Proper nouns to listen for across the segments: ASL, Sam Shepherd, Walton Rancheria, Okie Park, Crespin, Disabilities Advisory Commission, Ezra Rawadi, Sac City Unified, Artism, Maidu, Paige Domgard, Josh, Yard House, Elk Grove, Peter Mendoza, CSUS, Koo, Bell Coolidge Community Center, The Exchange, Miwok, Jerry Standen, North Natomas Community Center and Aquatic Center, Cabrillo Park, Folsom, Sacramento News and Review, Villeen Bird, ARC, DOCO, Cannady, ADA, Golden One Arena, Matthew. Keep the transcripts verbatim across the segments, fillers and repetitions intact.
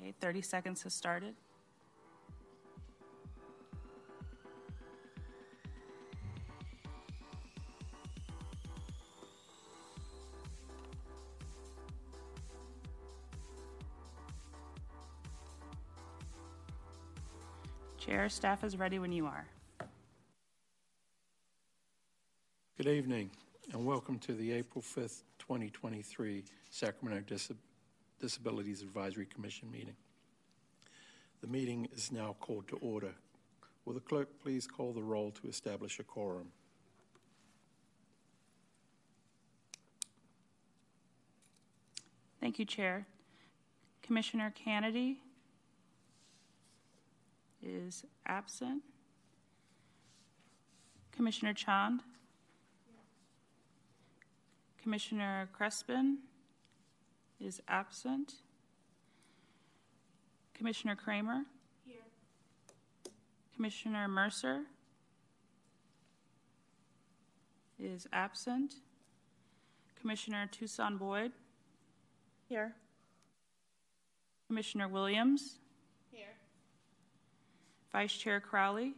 Okay, thirty seconds has started. Chair, staff is ready when you are. Good evening, and welcome to the April fifth, twenty twenty-three Sacramento Dis- Disabilities Advisory Commission meeting. The meeting is now called to order. Will the clerk please call the roll to establish a quorum? Thank you, Chair. Commissioner Cannady is absent. Commissioner Chand? Commissioner Crespin is absent. Commissioner Kramer? Here. Commissioner Mercer is absent. Commissioner Tucson Boyd? Here. Commissioner Williams? Here. Vice Chair Crowley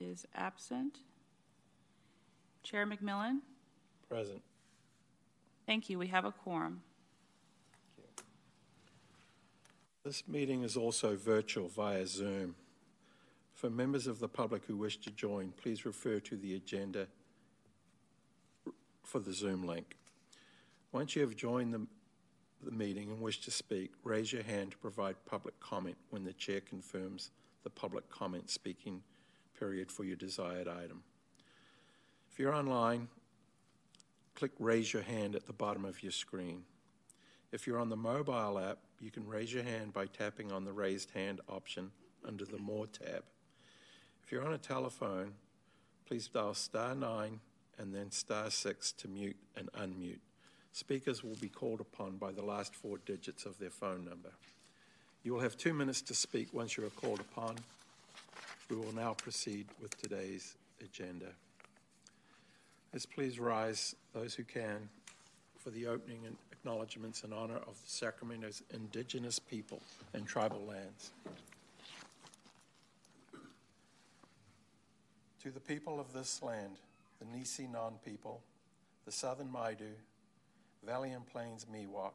is absent. Chair McMillan? Present. Thank you. We have a quorum. Thank you. This meeting is also virtual via Zoom. For members of the public who wish to join, please refer to the agenda for the Zoom link. Once you have joined the, the meeting and wish to speak, raise your hand to provide public comment when the chair confirms the public comment speaking period for your desired item. If you're online, click raise your hand at the bottom of your screen. If you're on the mobile app, you can raise your hand by tapping on the raised hand option under the More tab. If you're on a telephone, please dial star nine and then star six to mute and unmute. Speakers will be called upon by the last four digits of their phone number. You will have two minutes to speak once you are called upon. We will now proceed with today's agenda. Let's please rise, those who can, for the opening and acknowledgements in honor of Sacramento's indigenous people and tribal lands. To the people of this land, the Nisi Non people, the Southern Maidu, Valley and Plains Miwok,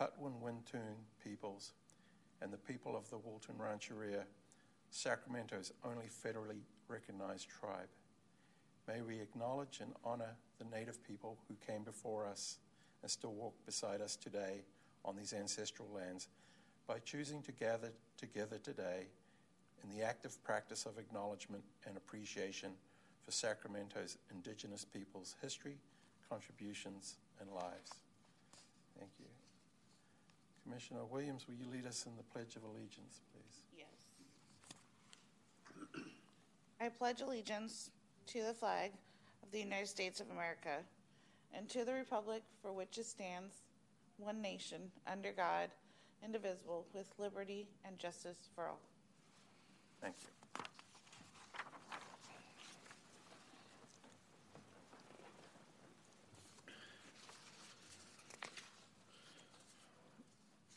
Putwin Wintoon peoples, and the people of the Walton Rancheria, Sacramento's only federally recognized tribe. May we acknowledge and honor the native people who came before us and still walk beside us today on these ancestral lands by choosing to gather together today in the active practice of acknowledgement and appreciation for Sacramento's indigenous people's history, contributions, and lives. Thank you. Commissioner Williams, will you lead us in the Pledge of Allegiance, please? Yes. I pledge allegiance to the flag of the United States of America, and to the republic for which it stands, one nation, under God, indivisible, with liberty and justice for all. Thank you.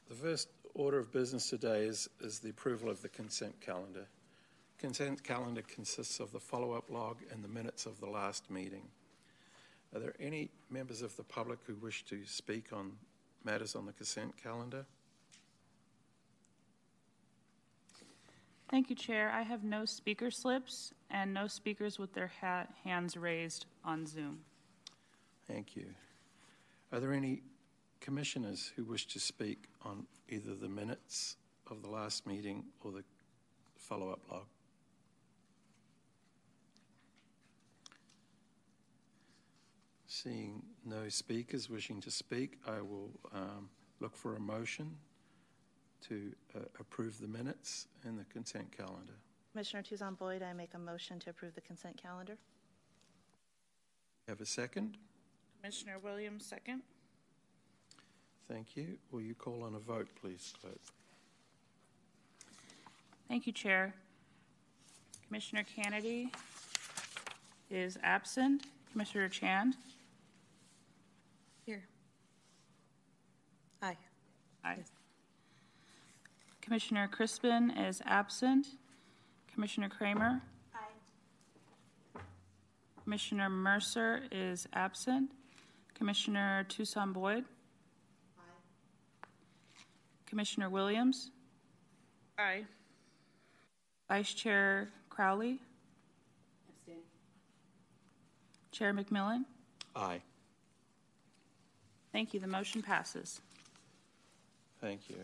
The first order of business today is, is the approval of the consent calendar. Consent calendar consists of the follow-up log and the minutes of the last meeting. Are there any members of the public who wish to speak on matters on the consent calendar? Thank you, Chair. I have no speaker slips and no speakers with their ha- hands raised on Zoom. Thank you. Are there any commissioners who wish to speak on either the minutes of the last meeting or the follow-up log? Seeing no speakers wishing to speak, I will um, look for a motion to uh, approve the minutes and the consent calendar. Commissioner Tucson Boyd, I make a motion to approve the consent calendar. Have a second? Commissioner Williams, second. Thank you. Will you call on a vote, please, clerk? Thank you, Chair. Commissioner Cannady is absent. Commissioner Chand? Here. Aye. Commissioner Crispin is absent. Commissioner Kramer? Aye. Commissioner Mercer is absent. Commissioner Tucson Boyd? Aye. Commissioner Williams? Aye. Vice Chair Crowley? Abstain. Chair McMillan? Aye. Thank you. The motion passes. Thank you.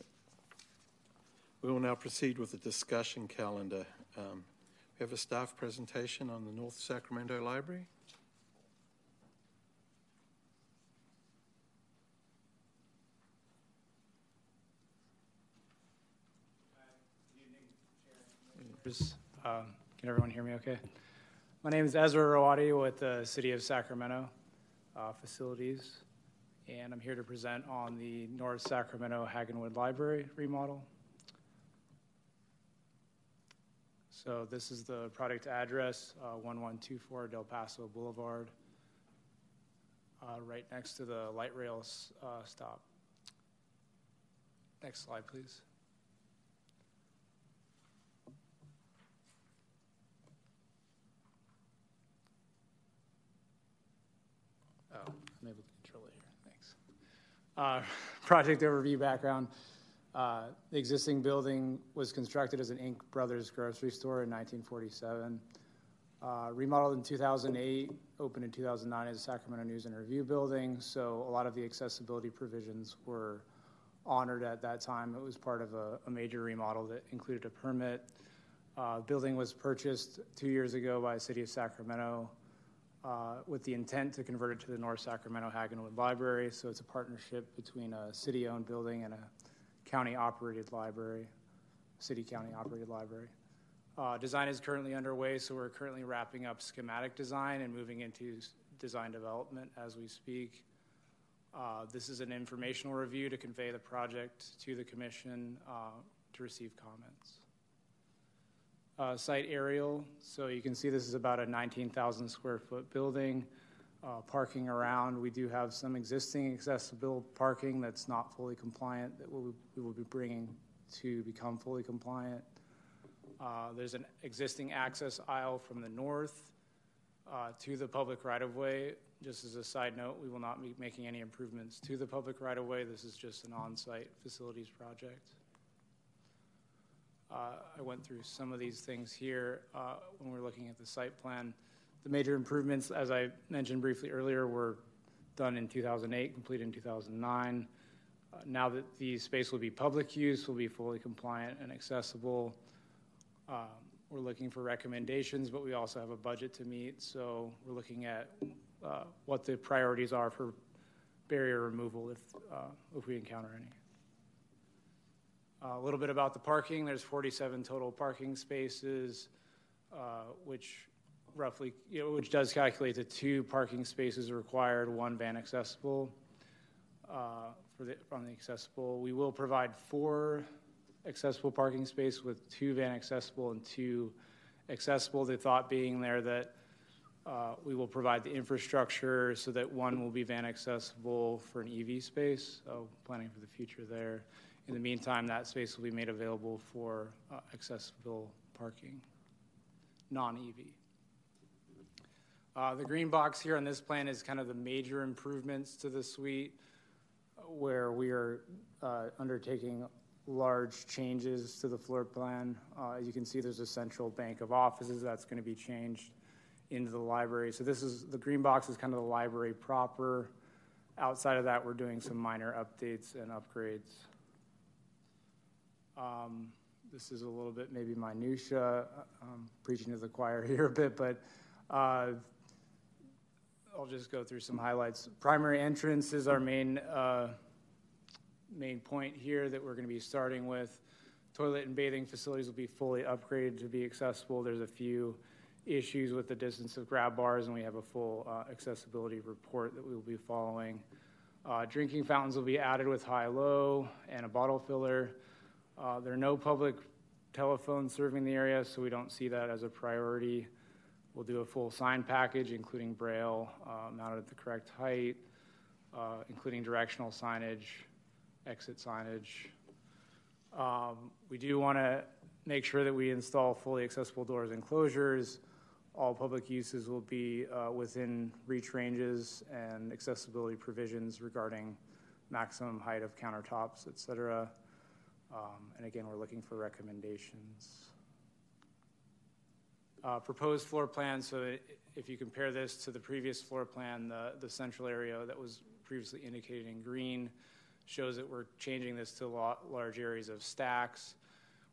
We will now proceed with the discussion calendar. Um, we have a staff presentation on the North Sacramento Library. Um, can everyone hear me okay? My name is Ezra Rawadi with the City of Sacramento uh, Facilities, and I'm here to present on the North Sacramento Hagginwood Library remodel. So this is the project address, uh, one one two four Del Paso Boulevard, uh, right next to the light rail uh, stop. Next slide, please. Oh, I'm able to control it here, thanks. Uh, project overview background. Uh, the existing building was constructed as an Incorporated. Brothers grocery store in nineteen forty-seven. Uh, remodeled in two thousand eight, opened in two thousand nine as a Sacramento News and Review building, so a lot of the accessibility provisions were honored at that time. It was part of a, a major remodel that included a permit. Uh, the building was purchased two years ago by the City of Sacramento, Uh, with the intent to convert it to the North Sacramento Hagginwood Library. So it's a partnership between a city-owned building and a county-operated library, city-county-operated library. Uh, design is currently underway, so we're currently wrapping up schematic design and moving into design development as we speak. Uh, this is an informational review to convey the project to the commission uh, to receive comments. Uh, site aerial, so you can see this is about a nineteen thousand square foot building. Uh, parking around, we do have some existing accessible parking that's not fully compliant that we will be bringing to become fully compliant. Uh, there's an existing access aisle from the north uh, to the public right-of-way. Just as a side note, we will not be making any improvements to the public right-of-way. This is just an on-site facilities project. Uh, I went through some of these things here uh, when we were looking at the site plan. The major improvements, as I mentioned briefly earlier, were done in two thousand eight, completed in two thousand nine. Uh, now that the space will be public use, will be fully compliant and accessible. Um, we're looking for recommendations, but we also have a budget to meet, so we're looking at uh, what the priorities are for barrier removal if, uh, if we encounter any. Uh, a little bit about the parking. There's forty-seven total parking spaces, uh, which roughly, you know, which does calculate the two parking spaces required, one van accessible. Uh, for the, from the accessible, we will provide four accessible parking spaces with two van accessible and two accessible. The thought being there that uh, we will provide the infrastructure so that one will be van accessible for an E V space. So planning for the future there. In the meantime, that space will be made available for uh, accessible parking, non-E V. Uh, the green box here on this plan is kind of the major improvements to the suite, where we are uh, undertaking large changes to the floor plan. Uh, as you can see, there's a central bank of offices that's going to be changed into the library. So this is, the green box is kind of the library proper. Outside of that, we're doing some minor updates and upgrades. Um, this is a little bit maybe minutia, I'm preaching to the choir here a bit, but uh, I'll just go through some highlights. Primary entrance is our main, uh, main point here that we're going to be starting with. Toilet and bathing facilities will be fully upgraded to be accessible. There's a few issues with the distance of grab bars, and we have a full uh, accessibility report that we will be following. Uh, drinking fountains will be added with high-low and a bottle filler. Uh, there are no public telephones serving the area, so we don't see that as a priority. We'll do a full sign package, including braille, uh, mounted at the correct height, uh, including directional signage, exit signage. Um, we do want to make sure that we install fully accessible doors and closures. All public uses will be uh, within reach ranges and accessibility provisions regarding maximum height of countertops, et cetera. Um, and again, we're looking for recommendations. Uh, proposed floor plan, so it, if you compare this to the previous floor plan, the, the central area that was previously indicated in green shows that we're changing this to large areas of stacks.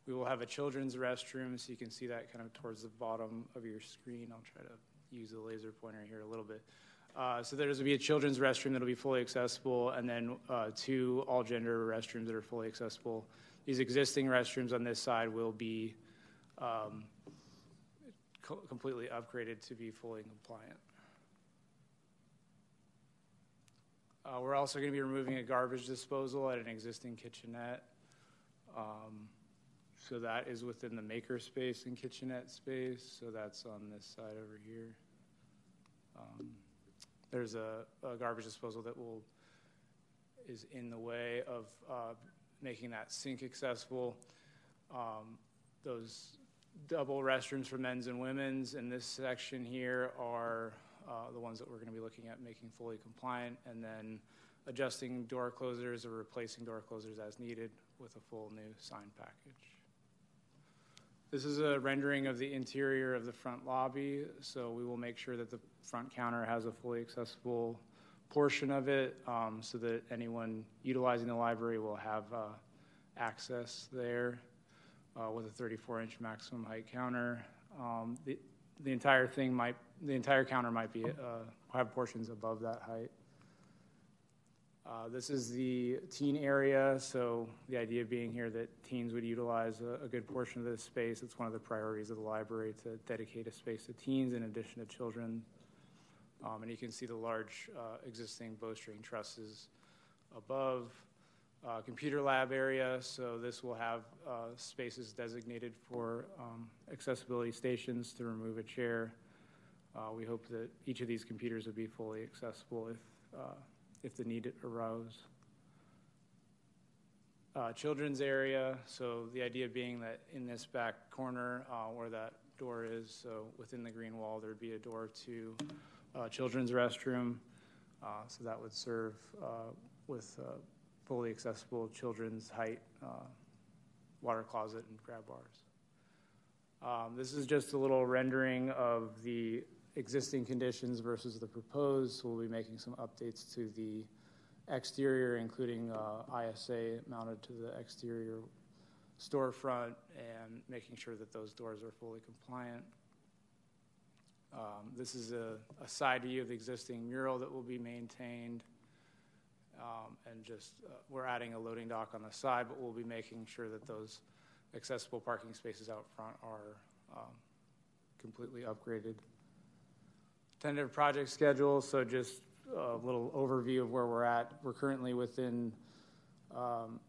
We will have a children's restroom, so you can see that kind of towards the bottom of your screen. I'll try to use the laser pointer here a little bit. Uh, so there's going to be a children's restroom that'll be fully accessible, and then uh, two all-gender restrooms that are fully accessible. These existing restrooms on this side will be um, co completely upgraded to be fully compliant. Uh, we're also going to be removing a garbage disposal at an existing kitchenette. Um, so that is within the maker space and kitchenette space. So that's on this side over here. Um, There's a, a garbage disposal that will is in the way of uh, making that sink accessible. Um, those double restrooms for men's and women's in this section here are uh, the ones that we're going to be looking at making fully compliant, and then adjusting door closers or replacing door closers as needed with a full new sign package. This is a rendering of the interior of the front lobby, so we will make sure that the front counter has a fully accessible portion of it, um, so that anyone utilizing the library will have uh, access there uh, with a thirty-four inch maximum height counter. Um, the, the entire thing might, the entire counter might be uh, have portions above that height. Uh, this is the teen area, so the idea being here that teens would utilize a, a good portion of this space. It's one of the priorities of the library to dedicate a space to teens in addition to children. Um, and you can see the large uh, existing bowstring trusses above. Uh, computer lab area, so this will have uh, spaces designated for um, accessibility stations to remove a chair. Uh, we hope that each of these computers would be fully accessible if uh, if the need arose. Uh, children's area, so the idea being that in this back corner uh, where that door is, so within the green wall, there'd be a door to uh, children's restroom. Uh, so that would serve uh, with uh, fully accessible children's height, uh, water closet and grab bars. Um, this is just a little rendering of the existing conditions versus the proposed. We'll be making some updates to the exterior, including uh, I S A mounted to the exterior storefront and making sure that those doors are fully compliant. Um, this is a, a side view of the existing mural that will be maintained. Um, and just, uh, we're adding a loading dock on the side, but we'll be making sure that those accessible parking spaces out front are um, completely upgraded. Tentative project schedule, so just a little overview of where we're at. We're currently within, um,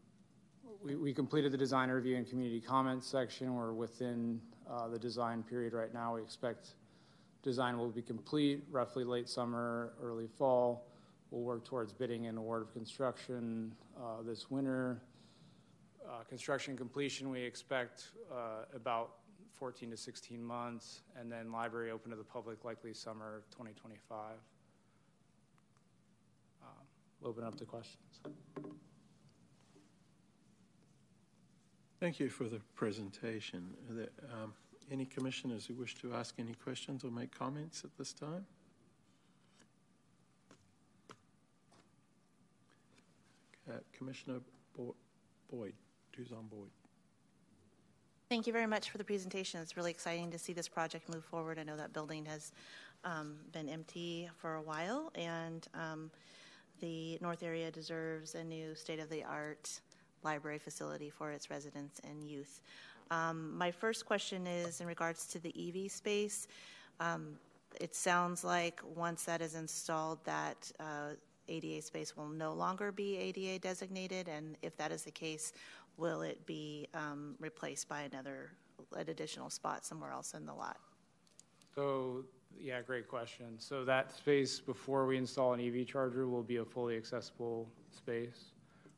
we, we completed the design review and community comments section. We're within uh, the design period right now. We expect design will be complete roughly late summer, early fall. We'll work towards bidding and award of construction uh, this winter. Uh, construction completion, we expect uh, about fourteen to sixteen months, and then library open to the public likely summer of twenty twenty-five. Um, we'll open up to questions. Thank you for the presentation. Are there um, any commissioners who wish to ask any questions or make comments at this time? Uh, Commissioner Bo- Boyd, Duzan Boyd. Thank you very much for the presentation. It's really exciting to see this project move forward. I know that building has um, been empty for a while, and um, the North area deserves a new state-of-the-art library facility for its residents and youth. Um, my first question is in regards to the E V space. Um, it sounds like once that is installed, that uh, A D A space will no longer be A D A designated, and if that is the case, will it be um, replaced by another, an additional spot somewhere else in the lot? So, yeah, great question. So that space, before we install an E V charger, will be a fully accessible space.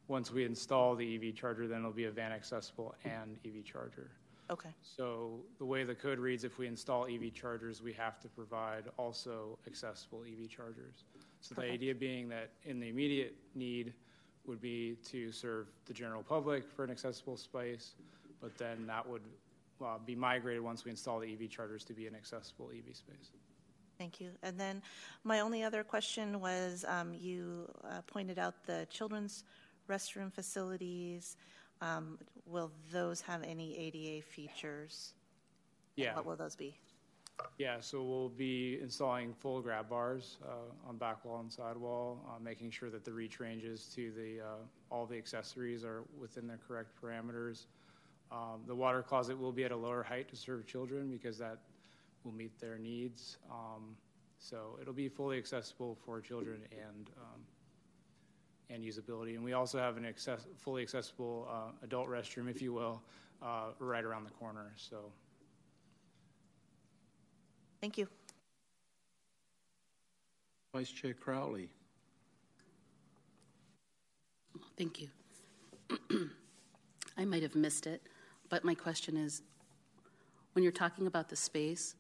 once we install the E V charger, then it'll be a van accessible and E V charger. Okay. So the way the code reads, if we install E V chargers, we have to provide also accessible E V chargers. So Perfect. The idea being that in the immediate need would be to serve the general public for an accessible space, but then that would uh, be migrated once we install the E V chargers to be an accessible E V space. Thank you. And then my only other question was um, you uh, pointed out the children's restroom facilities. Um, will those have any A D A features? Yeah. What will those be? Yeah, so we'll be installing full grab bars uh, on back wall and side wall, uh, making sure that the reach ranges to the uh, all the accessories are within their correct parameters. Um, the water closet will be at a lower height to serve children because that will meet their needs. Um, so it'll be fully accessible for children and um, and usability. And we also have an access- fully accessible uh, adult restroom, if you will, uh, right around the corner. So. Thank you. Vice Chair Crowley. Thank you. I might have missed it, but my question is, when you're talking about the space,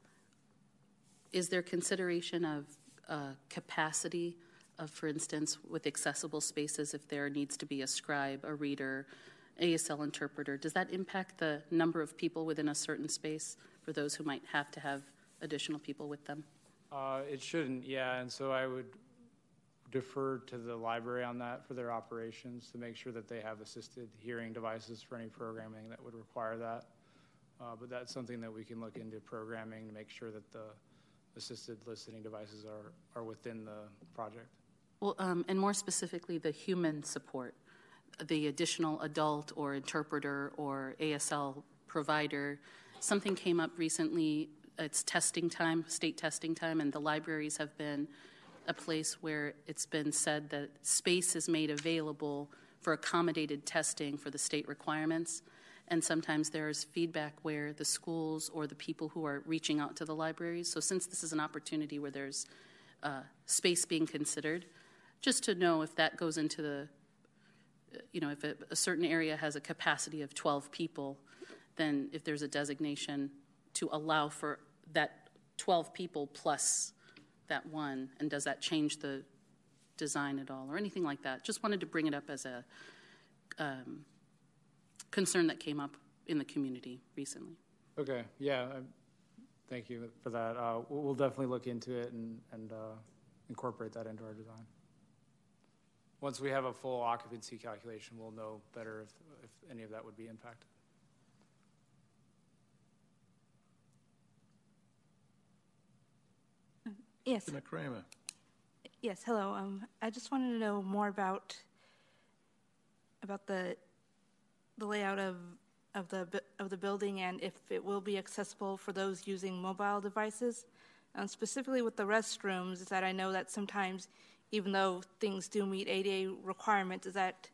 is there consideration of uh, capacity of, for instance, with accessible spaces, if there needs to be a scribe, a reader, A S L interpreter, does that impact the number of people within a certain space for those who might have to have additional people with them? Uh, it shouldn't, yeah, and so I would defer to the library on that for their operations to make sure that they have assisted hearing devices for any programming that would require that. Uh, but that's something that we can look into programming to make sure that the assisted listening devices are, are within the project. Well, um, and more specifically, the human support, the additional adult or interpreter or A S L provider. Something came up recently. It's testing time, state testing time, and the libraries have been a place where it's been said that space is made available for accommodated testing for the state requirements. And sometimes there's feedback where the schools or the people who are reaching out to the libraries. So since this is an opportunity where there's uh, space being considered, just to know if that goes into the, you know, if a, a certain area has a capacity of twelve people, then if there's a designation to allow for that twelve people plus that one, and does that change the design at all or anything like that? Just wanted to bring it up as a... Um, concern that came up in the community recently. Okay, yeah, I, thank you for that. Uh, we'll definitely look into it and, and uh, incorporate that into our design. Once we have a full occupancy calculation, we'll know better if, if any of that would be impacted. Yes. Mister Kramer. Yes, hello. Um, I just wanted to know more about about the the layout of, of the of the building and if it will be accessible for those using mobile devices. Um, specifically with the restrooms, is that I know that sometimes, even though things do meet A D A requirements, is that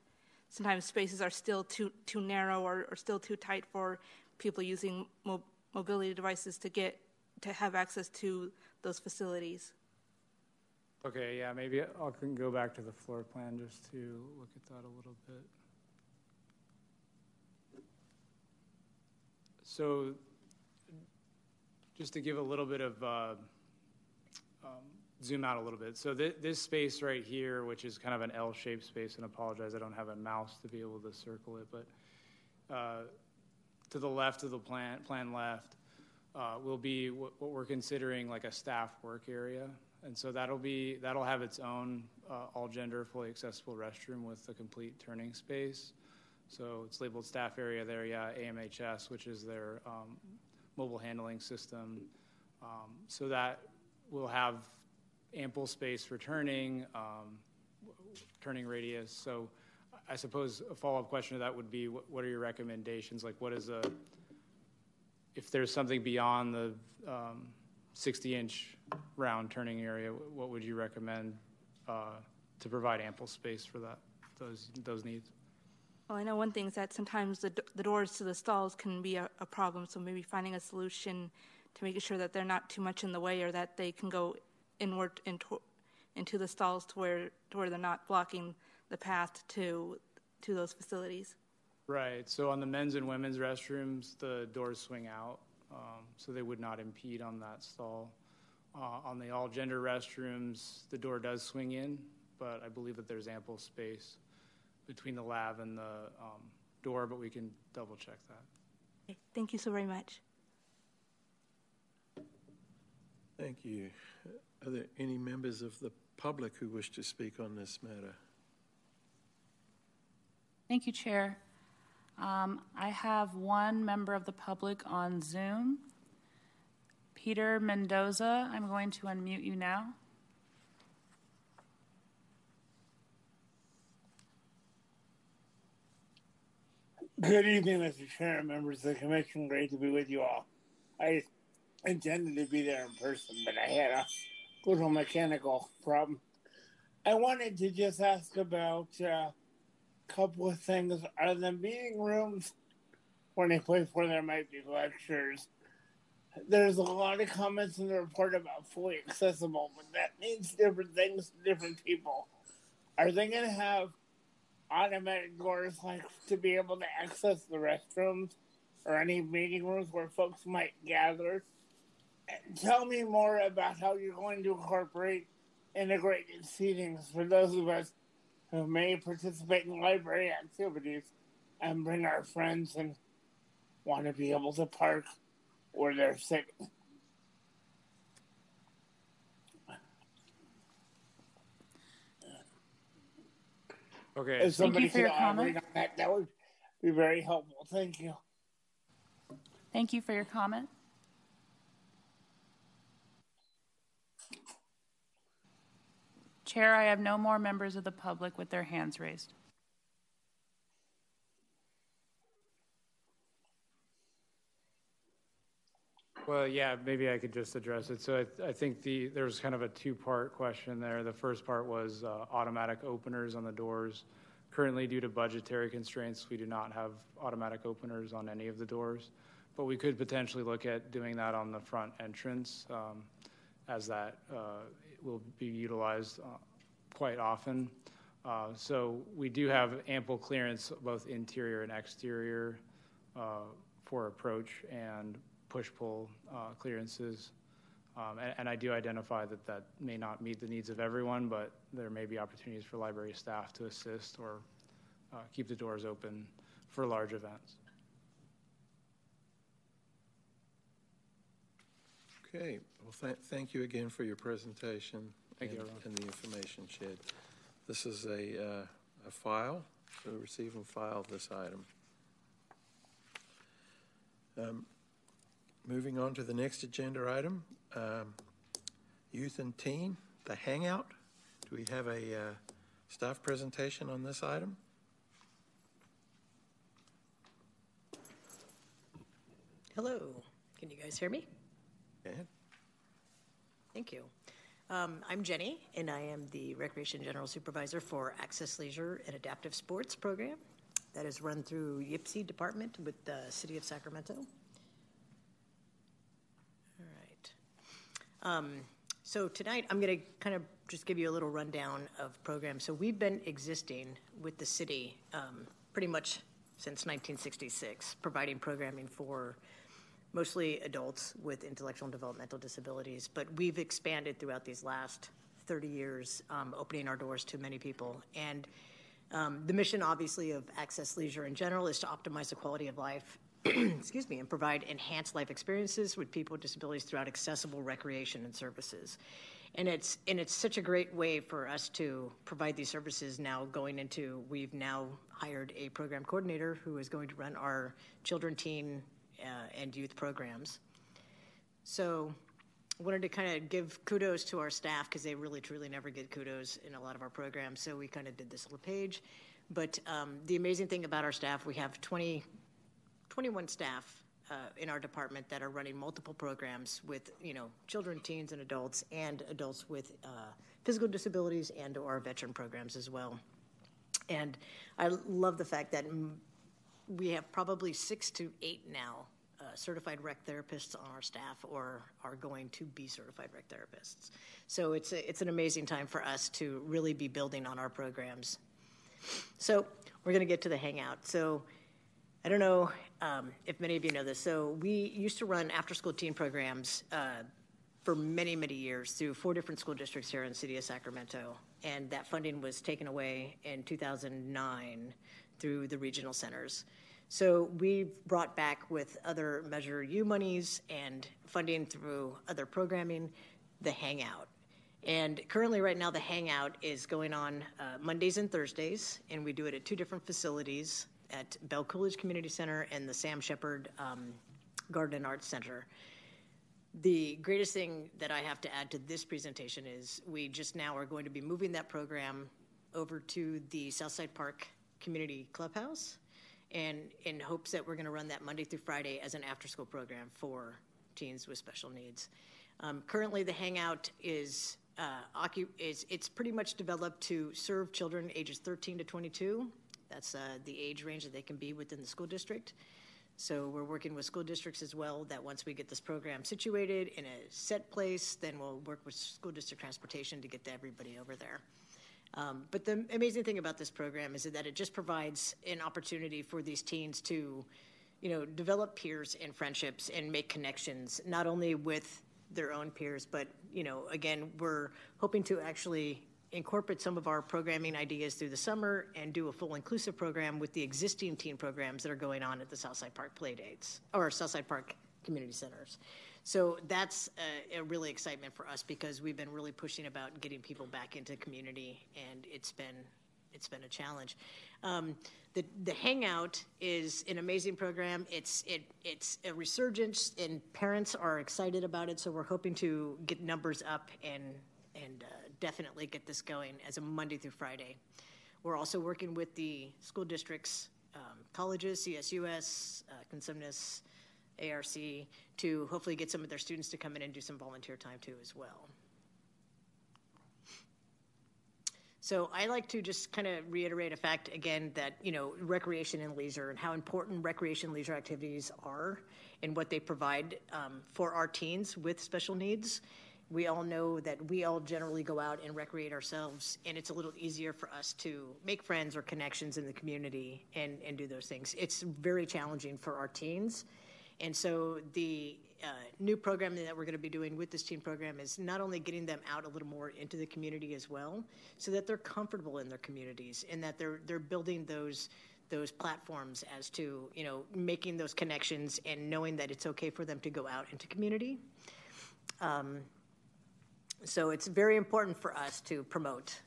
sometimes spaces are still too too narrow or, or still too tight for people using mo- mobility devices to get to have access to those facilities. Okay, yeah, maybe I can go back to the floor plan just to look at that a little bit. So just to give a little bit of, uh, um, zoom out a little bit. So th- this space right here, which is kind of an L-shaped space, and apologize, I don't have a mouse to be able to circle it, but uh, to the left of the plan, plan left uh, will be w- what we're considering like a staff work area. And so that'll be that'll have its own uh, all-gender, fully accessible restroom with a complete turning space. So it's labeled staff area there, yeah, A M H S, which is their um, mobile handling system. Um, so that will have ample space for turning, um, turning radius. So I suppose a follow-up question to that would be, what, what are your recommendations? Like what is a, if there's something beyond the um, sixty-inch round turning area, what would you recommend uh, to provide ample space for that, those those needs? Well, I know one thing is that sometimes the the doors to the stalls can be a, a problem, so maybe finding a solution to making sure that they're not too much in the way or that they can go inward into, into the stalls to where, to where they're not blocking the path to to those facilities? Right. So on the men's and women's restrooms, the doors swing out, um, so they would not impede on that stall. Uh, on the all-gender restrooms, the door does swing in, but I believe that there's ample space between the lab and the um, door, but we can double-check that. Okay. Thank you so very much. Thank you. Are there any members of the public who wish to speak on this matter? Thank you, Chair. Um, I have one member of the public on Zoom. Peter Mendoza, I'm going to unmute you now. Good evening, Mister Chair, members of the Commission. Great to be with you all. I intended to be there in person, but I had a little mechanical problem. I wanted to just ask about uh, couple of things. Are the meeting rooms, when a place where there might be lectures, there's a lot of comments in the report about fully accessible, but that means different things to different people. Are they going to have automatic doors like to be able to access the restrooms or any meeting rooms where folks might gather? Tell me more about how you're going to incorporate integrated seatings for those of us who may participate in library activities and bring our friends and want to be able to park where they're sitting. Okay. If somebody Thank you for your comment. On that, that would be very helpful. Thank you. Thank you for your comment. Chair, I have no more members of the public with their hands raised. Well, yeah, maybe I could just address it. So I, th I think the there's kind of a two-part question there. The first part was uh, automatic openers on the doors. Currently, due to budgetary constraints, we do not have automatic openers on any of the doors, but we could potentially look at doing that on the front entrance, um, as that uh, will be utilized uh, quite often. Uh, so we do have ample clearance, both interior and exterior, uh, for approach and push-pull uh, clearances. Um, and, and I do identify that that may not meet the needs of everyone, but there may be opportunities for library staff to assist or uh, keep the doors open for large events. Okay, well, th thank you again for your presentation thank and, you, and the information shared. This is a, uh, a file, so receive and file this item. Um, moving on to the next agenda item, um, youth and teen, the hangout. Do we have a uh, staff presentation on this item? Hello, can you guys hear me? Thank you. Um, I'm Jenny, and I am the Recreation General Supervisor for Access Leisure and Adaptive Sports Program that is run through Y P S I Department with the City of Sacramento. All right. Um, so tonight I'm going to kind of just give you a little rundown of programs. So we've been existing with the city um, pretty much since nineteen sixty-six, providing programming for mostly adults with intellectual and developmental disabilities, but we've expanded throughout these last thirty years, um, opening our doors to many people. And um, the mission, obviously, of Access Leisure in general is to optimize the quality of life, excuse me, and provide enhanced life experiences with people with disabilities throughout accessible recreation and services. And it's, and it's such a great way for us to provide these services now going into, we've now hired a program coordinator who is going to run our children, teen, Uh, and youth programs. So I wanted to kind of give kudos to our staff because they really truly never get kudos in a lot of our programs, so we kind of did this little page. But um, the amazing thing about our staff, we have twenty, twenty-one staff uh, in our department that are running multiple programs with, you know, children, teens, and adults, and adults with uh, physical disabilities and or veteran programs as well. And I love the fact that we have probably six to eight now uh, certified rec therapists on our staff or are going to be certified rec therapists. So it's, a, it's an amazing time for us to really be building on our programs. So we're going to get to the hangout. So I don't know um, if many of you know this. So we used to run after-school teen programs uh, for many, many years through four different school districts here in the city of Sacramento. And that funding was taken away in two thousand nine through the regional centers. So we brought back with other Measure U monies and funding through other programming, the Hangout. And currently right now the Hangout is going on uh, Mondays and Thursdays, and we do it at two different facilities at Bell Coolidge Community Center and the Sam Shepherd um, Garden and Arts Center. The greatest thing that I have to add to this presentation is we just now are going to be moving that program over to the Southside Park Community Clubhouse, and in hopes that we're going to run that Monday through Friday as an after-school program for teens with special needs. Um, currently, the Hangout is, uh, is it's pretty much developed to serve children ages thirteen to twenty-two. That's uh, the age range that they can be within the school district. So we're working with school districts as well, that once we get this program situated in a set place, then we'll work with school district transportation to get everybody over there. Um, but the amazing thing about this program is that it just provides an opportunity for these teens to, you know, develop peers and friendships and make connections, not only with their own peers, but, you know, again, we're hoping to actually incorporate some of our programming ideas through the summer and do a full inclusive program with the existing teen programs that are going on at the Southside Park Playdates or Southside Park Community Centers. So that's a, a really excitement for us, because we've been really pushing about getting people back into community, and it's been it's been a challenge. Um, the the Hangout is an amazing program. It's it it's a resurgence, and parents are excited about it. So we're hoping to get numbers up and and uh, definitely get this going as a Monday through Friday. We're also working with the school districts, um, colleges, C S U S, uh, Consumnes, A R C, to hopefully get some of their students to come in and do some volunteer time too as well. So I like to just kind of reiterate a fact again that, you know, recreation and leisure and how important recreation and leisure activities are and what they provide um, for our teens with special needs. We all know that we all generally go out and recreate ourselves, and it's a little easier for us to make friends or connections in the community and, and do those things. It's very challenging for our teens. And so the uh, new program that we're going to be doing with this teen program is not only getting them out a little more into the community as well, so that they're comfortable in their communities and that they're they're building those those platforms as to, you know, making those connections and knowing that it's okay for them to go out into community. Um, so it's very important for us to promote.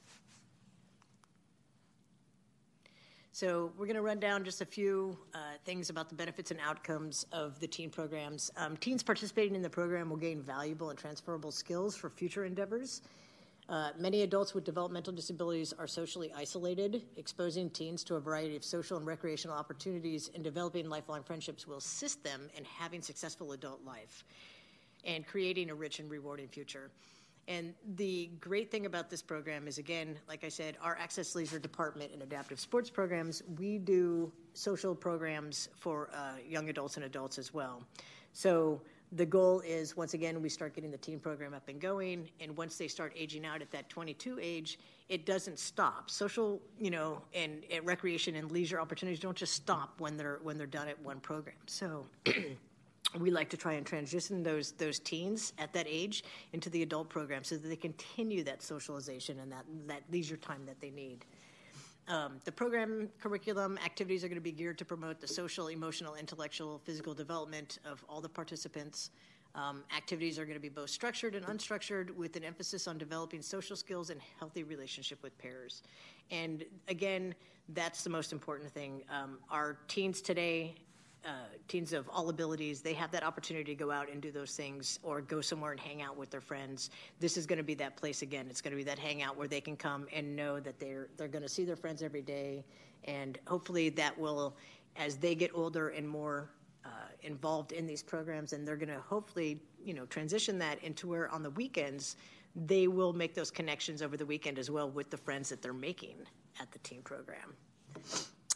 So we're going to run down just a few uh, things about the benefits and outcomes of the teen programs. Um, teens participating in the program will gain valuable and transferable skills for future endeavors. Uh, many adults with developmental disabilities are socially isolated. Exposing teens to a variety of social and recreational opportunities and developing lifelong friendships will assist them in having successful adult life and creating a rich and rewarding future. And the great thing about this program is, again, like I said, our Access Leisure Department and Adaptive Sports Programs, we do social programs for uh, young adults and adults as well. So the goal is, once again, we start getting the teen program up and going, and once they start aging out at that twenty-two age, it doesn't stop. Social, you know, and, and recreation and leisure opportunities don't just stop when they're when they're done at one program. So we like to try and transition those those teens at that age into the adult program so that they continue that socialization and that, that leisure time that they need. Um, the program curriculum activities are going to be geared to promote the social, emotional, intellectual, physical development of all the participants. Um, activities are going to be both structured and unstructured, with an emphasis on developing social skills and healthy relationship with peers. And again, that's the most important thing. Um, our teens today, Uh, teens of all abilities, they have that opportunity to go out and do those things or go somewhere and hang out with their friends. This is going to be that place again. It's going to be that hangout where they can come and know that they're they're going to see their friends every day, and hopefully that will, as they get older and more uh, involved in these programs, and they're going to hopefully, you know, transition that into where on the weekends they will make those connections over the weekend as well with the friends that they're making at the teen program.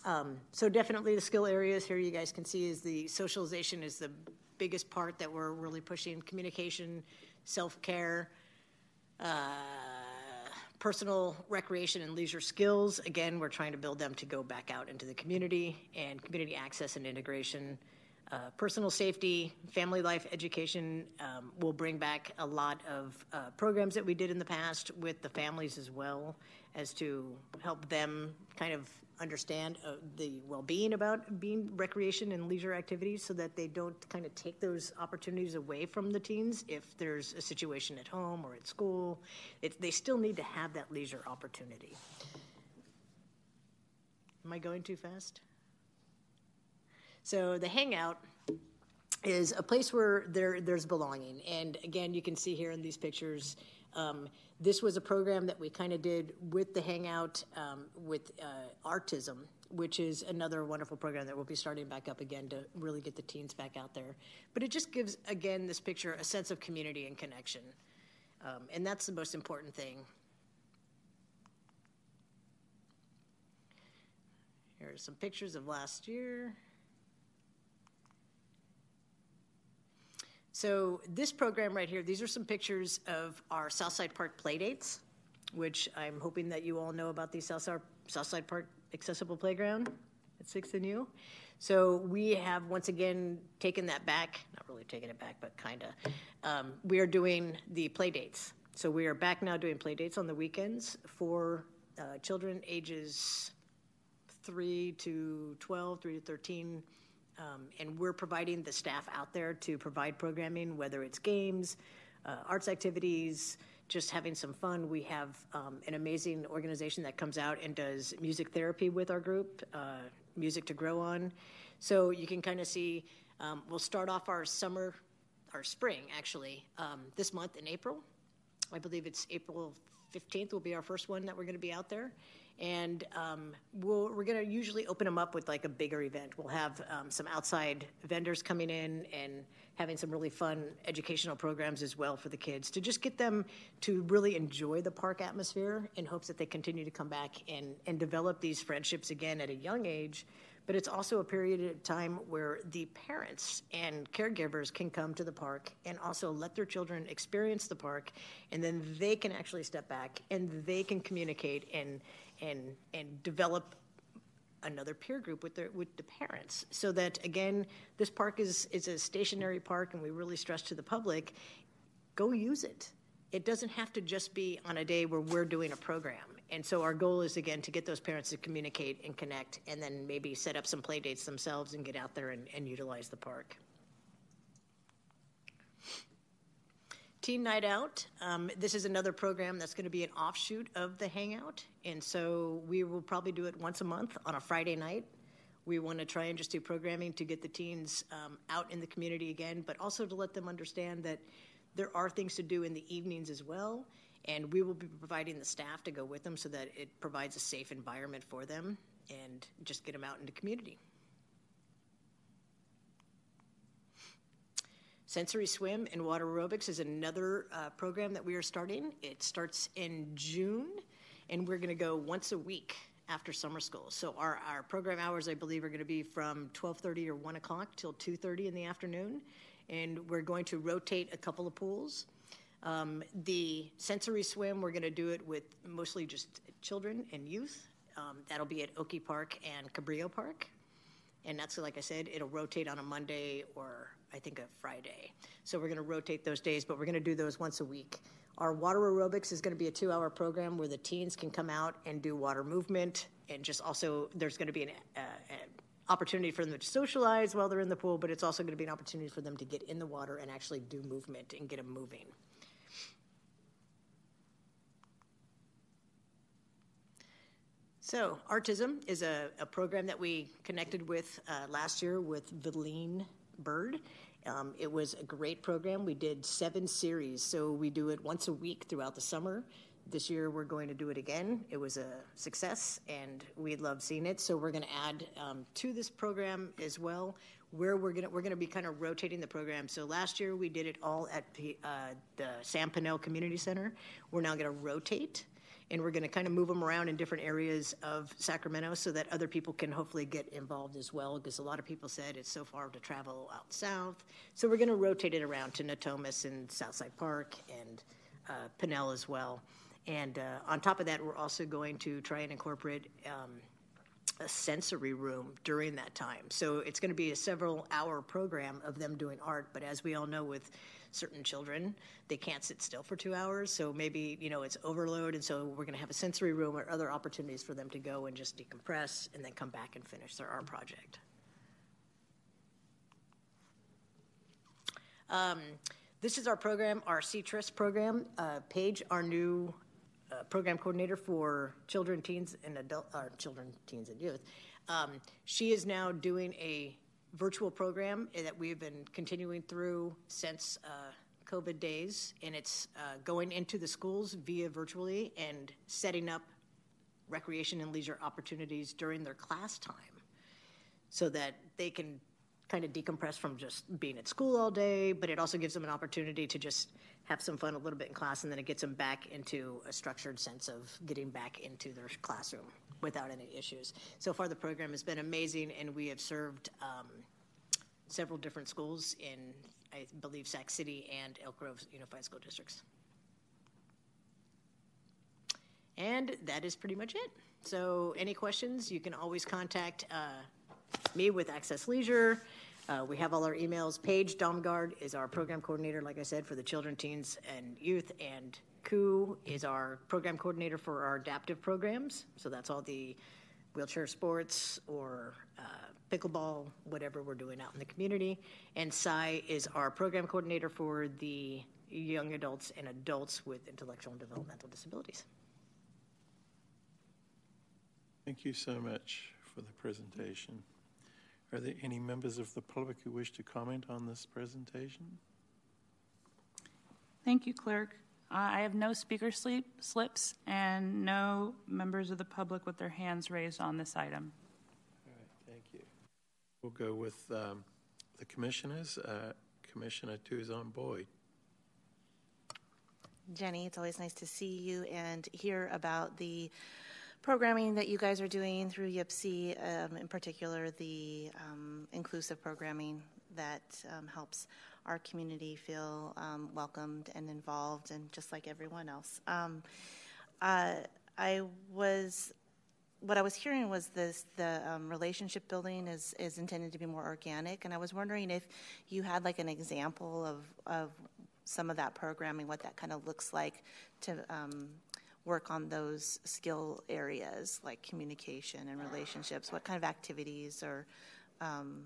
Um, so definitely the skill areas here you guys can see is the socialization is the biggest part that we're really pushing. Communication, self-care, uh, personal recreation and leisure skills. Again, we're trying to build them to go back out into the community, and community access and integration. Uh, personal safety, family life, education um, will bring back a lot of uh, programs that we did in the past with the families as well, as to help them kind of understand uh, the well-being about being recreation and leisure activities, so that they don't kind of take those opportunities away from the teens if there's a situation at home or at school. It, they still need to have that leisure opportunity. Am I going too fast? So the hangout is a place where there, there's belonging. And again, you can see here in these pictures, um, this was a program that we kind of did with the hangout um, with uh, Artism, which is another wonderful program that we'll be starting back up again to really get the teens back out there. But it just gives, again, this picture a sense of community and connection. Um, and that's the most important thing. Here are some pictures of last year. So this program right here, these are some pictures of our Southside Park playdates, which I'm hoping that you all know about the Southside, Southside Park Accessible Playground at sixth and U. So we have once again taken that back, not really taken it back, but kinda. Um, we are doing the playdates. So we are back now doing playdates on the weekends for uh, children ages three to twelve, three to thirteen. Um, and we're providing the staff out there to provide programming, whether it's games, uh, arts activities, just having some fun. We have um, an amazing organization that comes out and does music therapy with our group, uh, Music to Grow On. So you can kind of see, um, we'll start off our summer, our spring actually, um, this month in April. I believe it's April fifteenth will be our first one that we're going to be out there. And um, we'll, we're going to usually open them up with like a bigger event. We'll have um, some outside vendors coming in and having some really fun educational programs as well for the kids to just get them to really enjoy the park atmosphere in hopes that they continue to come back and, and develop these friendships again at a young age. But it's also a period of time where the parents and caregivers can come to the park and also let their children experience the park, and then they can actually step back and they can communicate and and and develop another peer group with their with the parents. So that again, this park is is a stationary park, and we really stress to the public, go use it. It doesn't have to just be on a day where we're doing a program. And so our goal is, again, to get those parents to communicate and connect, and then maybe set up some play dates themselves and get out there and, and utilize the park. Teen Night Out. Um, this is another program that's going to be an offshoot of the Hangout. And so we will probably do it once a month on a Friday night. We want to try and just do programming to get the teens um, out in the community again, but also to let them understand that there are things to do in the evenings as well. And we will be providing the staff to go with them so that it provides a safe environment for them and just get them out into community. Sensory swim and water aerobics is another uh, program that we are starting. It starts in June, and we're going to go once a week after summer school. So our, our program hours, I believe, are going to be from twelve thirty or one o'clock till two thirty in the afternoon. And we're going to rotate a couple of pools. Um, the sensory swim, we're going to do it with mostly just children and youth. Um, that'll be at Okie Park and Cabrillo Park. And that's, like I said, it'll rotate on a Monday or I think a Friday. So we're going to rotate those days, but we're going to do those once a week. Our water aerobics is going to be a two-hour program where the teens can come out and do water movement. And just also there's going to be an uh, opportunity for them to socialize while they're in the pool, but it's also going to be an opportunity for them to get in the water and actually do movement and get them moving. So Artism is a, a program that we connected with uh, last year with Villeen Bird. Um, it was a great program. We did seven series, so we do it once a week throughout the summer. This year we're going to do it again. It was a success, and we love seeing it, so we're going to add um, to this program as well, where we're going to we're going to be kind of rotating the program. So last year we did it all at the, uh, the Sam Pinnell Community Center. We're now going to rotate, and we're going to kind of move them around in different areas of Sacramento so that other people can hopefully get involved as well, because a lot of people said it's so far to travel out south. So we're going to rotate it around to Natomas and Southside Park and uh, Pinnell as well. And uh, on top of that, we're also going to try and incorporate um, a sensory room during that time. So it's going to be a several hour program of them doing art. But as we all know, with certain children, they can't sit still for two hours. So maybe, you know, it's overload. And so we're going to have a sensory room or other opportunities for them to go and just decompress and then come back and finish their art project. Um, this is our program, our C T R I S program. Uh, Paige, our new Uh, program coordinator for children, teens, and adult, or children, teens, and youth. Um, she is now doing a virtual program that we've been continuing through since uh, COVID days, and it's uh, going into the schools via virtually and setting up recreation and leisure opportunities during their class time so that they can kind of decompress from just being at school all day, but it also gives them an opportunity to just have some fun a little bit in class, and then it gets them back into a structured sense of getting back into their classroom without any issues. So far, the program has been amazing, and we have served um, several different schools in, I believe, Sac City and Elk Grove Unified School Districts. And that is pretty much it. So any questions, you can always contact uh, me with Access Leisure. Uh, we have all our emails. Paige Domgard is our program coordinator, like I said, for the children, teens, and youth, and Koo is our program coordinator for our adaptive programs. So that's all the wheelchair sports or uh, pickleball, whatever we're doing out in the community. And Sai is our program coordinator for the young adults and adults with intellectual and developmental disabilities. Thank you so much for the presentation. Are there any members of the public who wish to comment on this presentation? Thank you, Clerk. Uh, I have no speaker sleep, slips and no members of the public with their hands raised on this item. All right, thank you. We'll go with um, the commissioners. Uh, Commissioner Tuzon-Boyd. Jenny, it's always nice to see you and hear about the programming that you guys are doing through Y P S I, um, in particular the um, inclusive programming that um, helps our community feel um, welcomed and involved and just like everyone else. Um, uh, I was, what I was hearing was this, the um, relationship building is, is intended to be more organic, and I was wondering if you had like an example of, of some of that programming, what that kind of looks like to um, work on those skill areas like communication and relationships. What kind of activities or, um,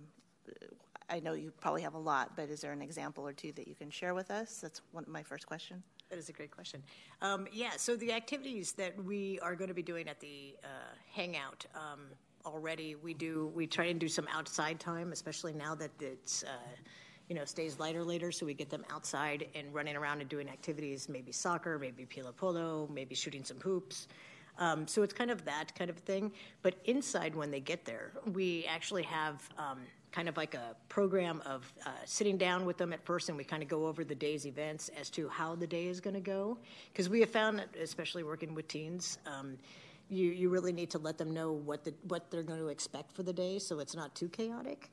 I know you probably have a lot, but is there an example or two that you can share with us? That's one, my first question. That is a great question. Um, yeah, so the activities that we are gonna be doing at the uh, hangout um, already, we do, we try and do some outside time, especially now that it's, uh, you know, stays lighter later, so we get them outside and running around and doing activities, maybe soccer, maybe pila polo, maybe shooting some hoops. Um, so it's kind of that kind of thing. But inside when they get there, we actually have um, kind of like a program of uh, sitting down with them at first, and we kind of go over the day's events as to how the day is going to go. Because we have found, especially working with teens, um, you, you really need to let them know what, the, what they're going to expect for the day so it's not too chaotic.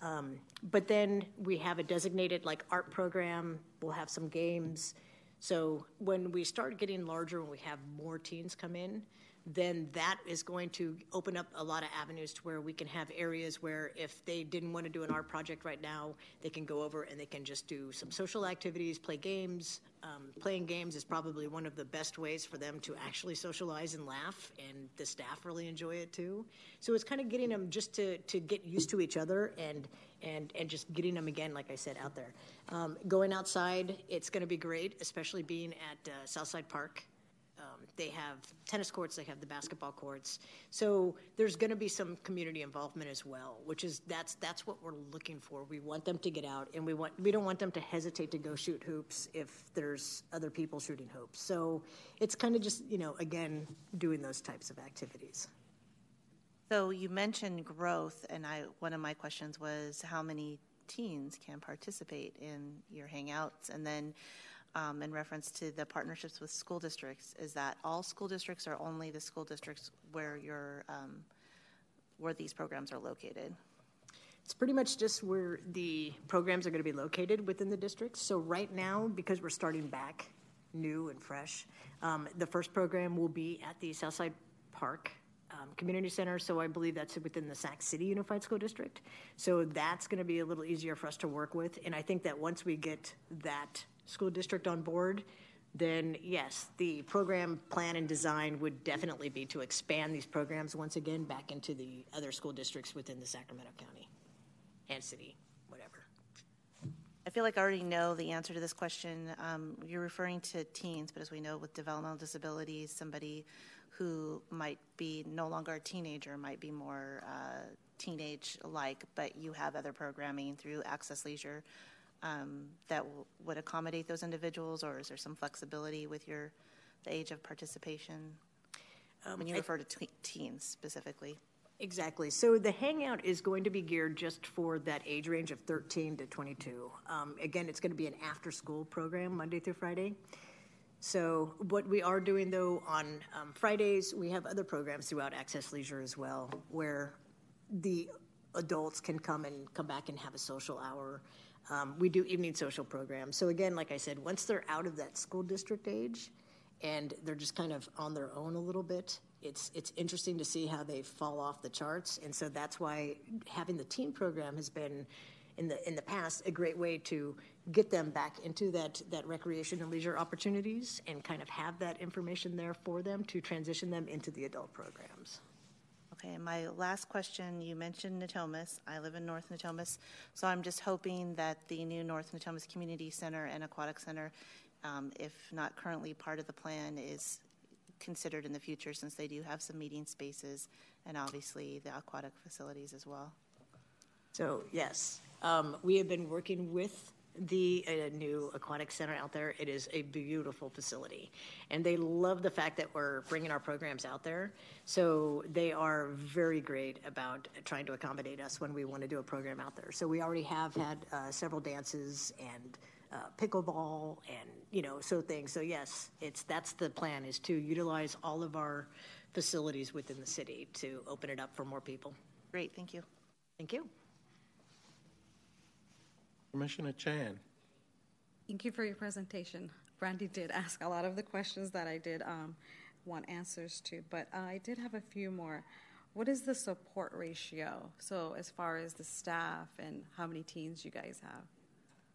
Um, but then we have a designated like art program, we'll have some games. So when we start getting larger, when we have more teens come in, then that is going to open up a lot of avenues to where we can have areas where if they didn't want to do an art project right now, they can go over and they can just do some social activities, play games. Um, playing games is probably one of the best ways for them to actually socialize and laugh, and the staff really enjoy it too. So it's kind of getting them just to, to get used to each other and and and just getting them again, like I said, out there. Um, going outside, it's going to be great, especially being at uh, Southside Park. Um, they have tennis courts, they have the basketball courts. So there's going to be some community involvement as well, which is that's that's what we're looking for. We want them to get out, and we want we don't want them to hesitate to go shoot hoops if there's other people shooting hoops. So it's kind of just, you know, again, doing those types of activities. So you mentioned growth, and I one of my questions was how many teens can participate in your hangouts, and then Um, in reference to the partnerships with school districts, is that all school districts or only the school districts where your um, where these programs are located? It's pretty much just where the programs are going to be located within the districts. So right now, because we're starting back new and fresh. Um, the first program will be at the Southside Park um, Community Center, so I believe that's within the Sac City Unified School District. So that's going to be a little easier for us to work with, and I think that once we get that school district on board, then yes, the program plan and design would definitely be to expand these programs once again back into the other school districts within the Sacramento County and city, whatever. I feel like I already know the answer to this question. Um, you're referring to teens, but as we know with developmental disabilities, somebody who might be no longer a teenager might be more uh, teenage-like, but you have other programming through Access Leisure Um, that w would accommodate those individuals, or is there some flexibility with your the age of participation um, when you I, refer to te teens specifically? Exactly. So the hangout is going to be geared just for that age range of thirteen to twenty-two. Um, again, it's going to be an after-school program Monday through Friday. So what we are doing though on um, Fridays, we have other programs throughout Access Leisure as well, where the adults can come and come back and have a social hour. Um, we do evening social programs. So again, like I said, once they're out of that school district age and they're just kind of on their own a little bit, it's it's interesting to see how they fall off the charts. And so that's why having the teen program has been, in the in the past, a great way to get them back into that, that recreation and leisure opportunities and kind of have that information there for them to transition them into the adult programs. Okay, my last question, you mentioned Natomas. I live in North Natomas, so I'm just hoping that the new North Natomas Community Center and Aquatic Center, um, if not currently part of the plan, is considered in the future, since they do have some meeting spaces and obviously the aquatic facilities as well. So yes, um, we have been working with the uh, new aquatic center out there. It is a beautiful facility, and they love the fact that we're bringing our programs out there. So they are very great about trying to accommodate us when we want to do a program out there. So we already have had uh, several dances and uh, pickleball and, you know, so things. So yes, it's that's the plan, is to utilize all of our facilities within the city to open it up for more people. Great, thank you. Thank you. Commissioner Chan. Thank you for your presentation. Brandy did ask a lot of the questions that I did um, want answers to, but uh, I did have a few more. What is the support ratio? So as far as the staff and how many teens you guys have?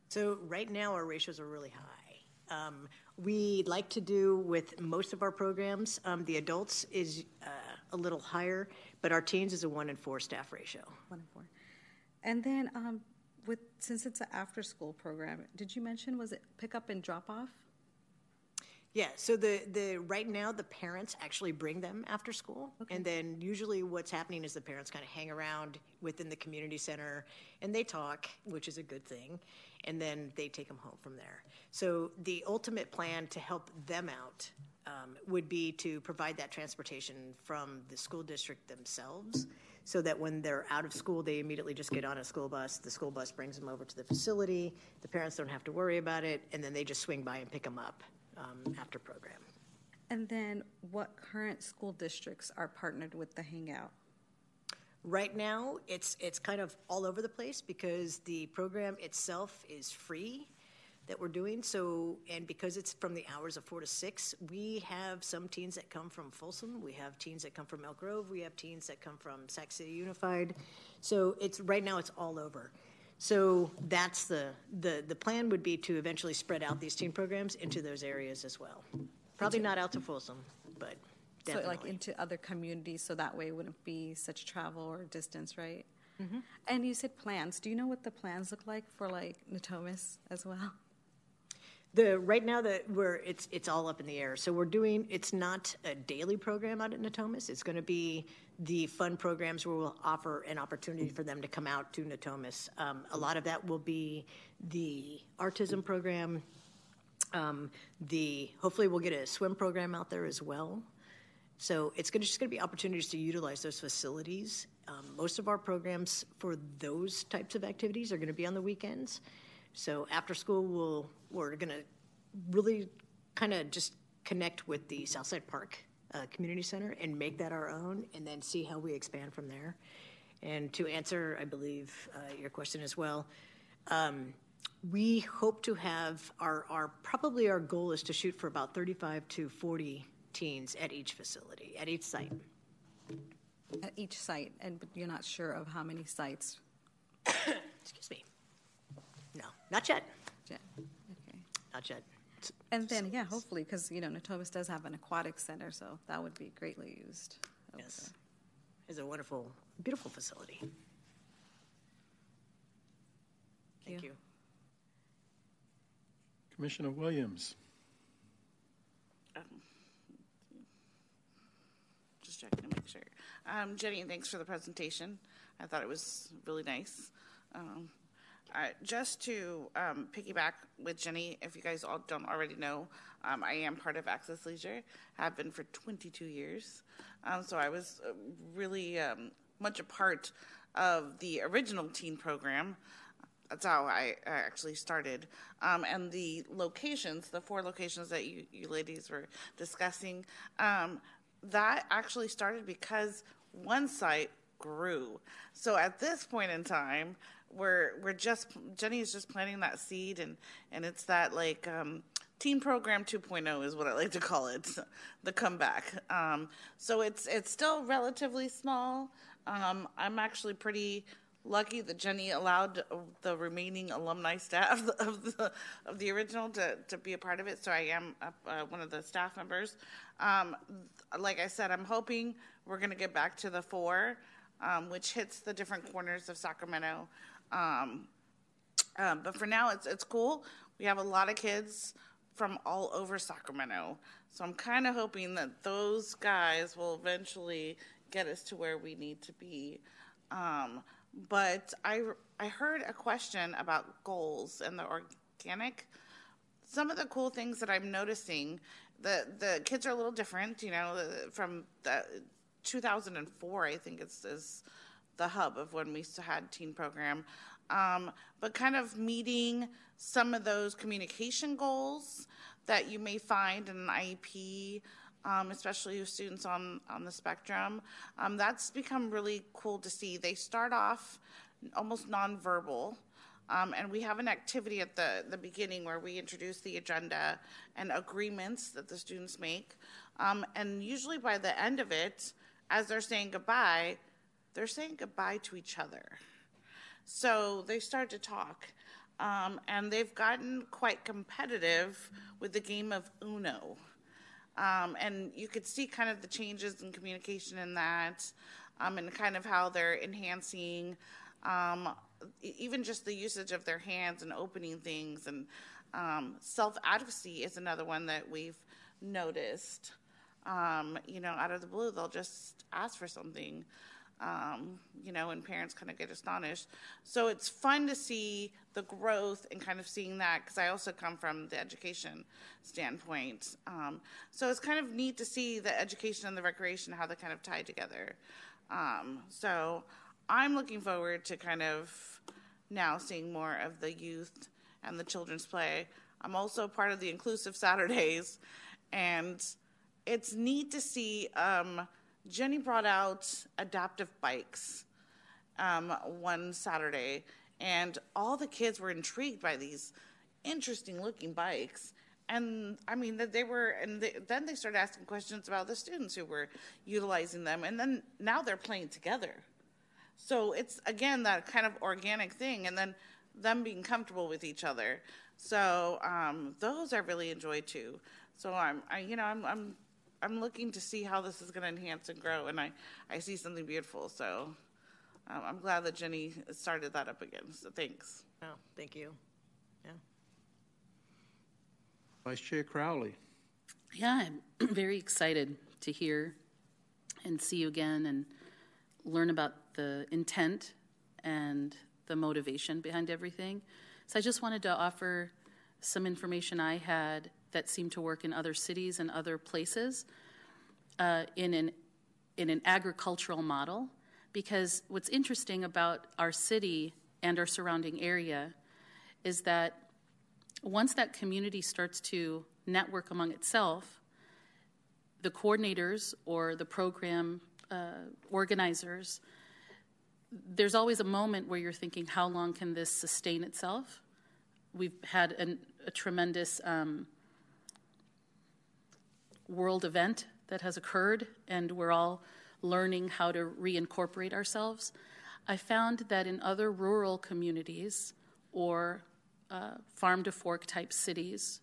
So right now our ratios are really high. Um, we like to do with most of our programs, um, the adults is uh, a little higher, but our teens is a one in four staff ratio. One in four. And then, um, With, since it's an after-school program, did you mention, was it pick up and drop off? Yeah, so the, the right now the parents actually bring them after school, okay. And then usually what's happening is the parents kind of hang around within the community center, and they talk, which is a good thing, and then they take them home from there. So the ultimate plan to help them out um, would be to provide that transportation from the school district themselves, so that when they're out of school, they immediately just get on a school bus. The school bus brings them over to the facility. The parents don't have to worry about it, and then they just swing by and pick them up um, after program. And then what current school districts are partnered with the Hangout? Right now, it's, it's kind of all over the place because the program itself is free that we're doing. So, and because it's from the hours of four to six, we have some teens that come from Folsom, we have teens that come from Elk Grove, we have teens that come from Sac City Unified. So it's right now it's all over. So that's the, the, the plan would be to eventually spread out these teen programs into those areas as well. Probably not out to Folsom, but definitely. So like into other communities, so that way it wouldn't be such travel or distance, right? Mm-hmm. And you said plans. Do you know what the plans look like for like Natomas as well? The, right now, that we're it's it's all up in the air. So we're doing it's not a daily program out at Natomas. It's going to be the fun programs where we'll offer an opportunity for them to come out to Natomas. Um, a lot of that will be the Artism program. Um, the hopefully we'll get a swim program out there as well. So it's going to just going to be opportunities to utilize those facilities. Um, most of our programs for those types of activities are going to be on the weekends. So after school, we'll, we're going to really kind of just connect with the Southside Park uh, Community Center and make that our own, and then see how we expand from there. And to answer, I believe, uh, your question as well, um, we hope to have our, our probably our goal is to shoot for about thirty-five to forty teens at each facility, at each site. At each site, and but you're not sure of how many sites? Excuse me. No, not yet. Yet. Okay. Not yet. And then, yeah, hopefully, because, you know, Natomas does have an aquatic center, so that would be greatly used. Yes. It's a wonderful, beautiful facility. Thank you. you. Commissioner Williams. Um, just checking to make sure. Um, Jenny, thanks for the presentation. I thought it was really nice. Um, Uh, just to um, piggyback with Jenny, if you guys all don't already know, um, I am part of Access Leisure. Have been for twenty-two years. Um, so I was really um, much a part of the original teen program. That's how I actually started. Um, and the locations, the four locations that you, you ladies were discussing, um, that actually started because one site grew. So at this point in time, We're we're just Jenny is just planting that seed, and and it's that like um, teen program two point oh is what I like to call it, the comeback. Um, so it's it's still relatively small. Um, I'm actually pretty lucky that Jenny allowed the remaining alumni staff of the of the original to to be a part of it. So I am uh, one of the staff members. Um, like I said, I'm hoping we're going to get back to the four, um, which hits the different corners of Sacramento. Um, um, but for now, it's it's cool. We have a lot of kids from all over Sacramento, so I'm kind of hoping that those guys will eventually get us to where we need to be. Um, but I I heard a question about goals and the organic. Some of the cool things that I'm noticing, the the kids are a little different, you know, from the two thousand four, I think it's this. The hub of when we had teen program, um, but kind of meeting some of those communication goals that you may find in an I E P, um, especially with students on, on the spectrum. Um, that's become really cool to see. They start off almost nonverbal, um, and we have an activity at the, the beginning where we introduce the agenda and agreements that the students make, um, and usually by the end of it, as they're saying goodbye, they're saying goodbye to each other. So they start to talk, um, and they've gotten quite competitive with the game of Uno. Um, and you could see kind of the changes in communication in that, um, and kind of how they're enhancing, um, even just the usage of their hands and opening things. And um, self-advocacy is another one that we've noticed. Um, you know, out of the blue, they'll just ask for something. Um, you know, and parents kind of get astonished. So it's fun to see the growth and kind of seeing that, because I also come from the education standpoint. Um, so it's kind of neat to see the education and the recreation, how they kind of tie together. Um, so I'm looking forward to kind of now seeing more of the youth and the children's play. I'm also part of the Inclusive Saturdays, and it's neat to see um, Jenny brought out adaptive bikes um, one Saturday, and all the kids were intrigued by these interesting-looking bikes. And, I mean, they were, and they, then they started asking questions about the students who were utilizing them, and then now they're playing together. So it's, again, that kind of organic thing, and then them being comfortable with each other. So um, those I really enjoy, too. So, I'm, I, you know, I'm... I'm I'm looking to see how this is going to enhance and grow, and I, I see something beautiful. So um, I'm glad that Jenny started that up again. So thanks. Oh, thank you. Yeah. Vice Chair Crowley. Yeah, I'm very excited to hear and see you again and learn about the intent and the motivation behind everything. So I just wanted to offer some information I had that seem to work in other cities and other places uh, in an in an agricultural model, because what's interesting about our city and our surrounding area is that once that community starts to network among itself, the coordinators or the program uh, organizers, there's always a moment where you're thinking, how long can this sustain itself? we've had an, a tremendous um, world event that has occurred, and we're all learning how to reincorporate ourselves. I found that in other rural communities or uh, farm-to-fork type cities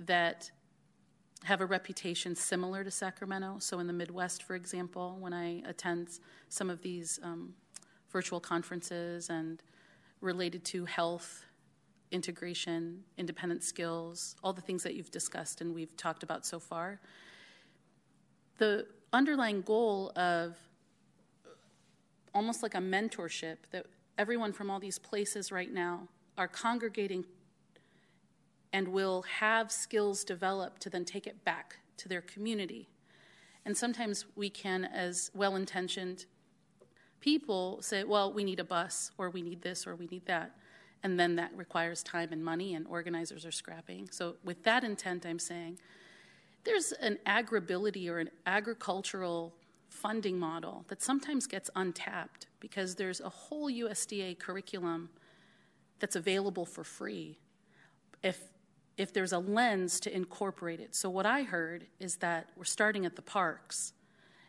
that have a reputation similar to Sacramento, so in the Midwest, for example, when I attend some of these um, virtual conferences and related to health, integration, independent skills, all the things that you've discussed and we've talked about so far, the underlying goal of almost like a mentorship that everyone from all these places right now are congregating and will have skills developed to then take it back to their community. And sometimes we can, as well-intentioned people, say, well, we need a bus, or we need this, or we need that. And then that requires time and money, and organizers are scrapping. So with that intent, I'm saying there's an agribility or an agricultural funding model that sometimes gets untapped because there's a whole U S D A curriculum that's available for free if if there's a lens to incorporate it. So what I heard is that we're starting at the parks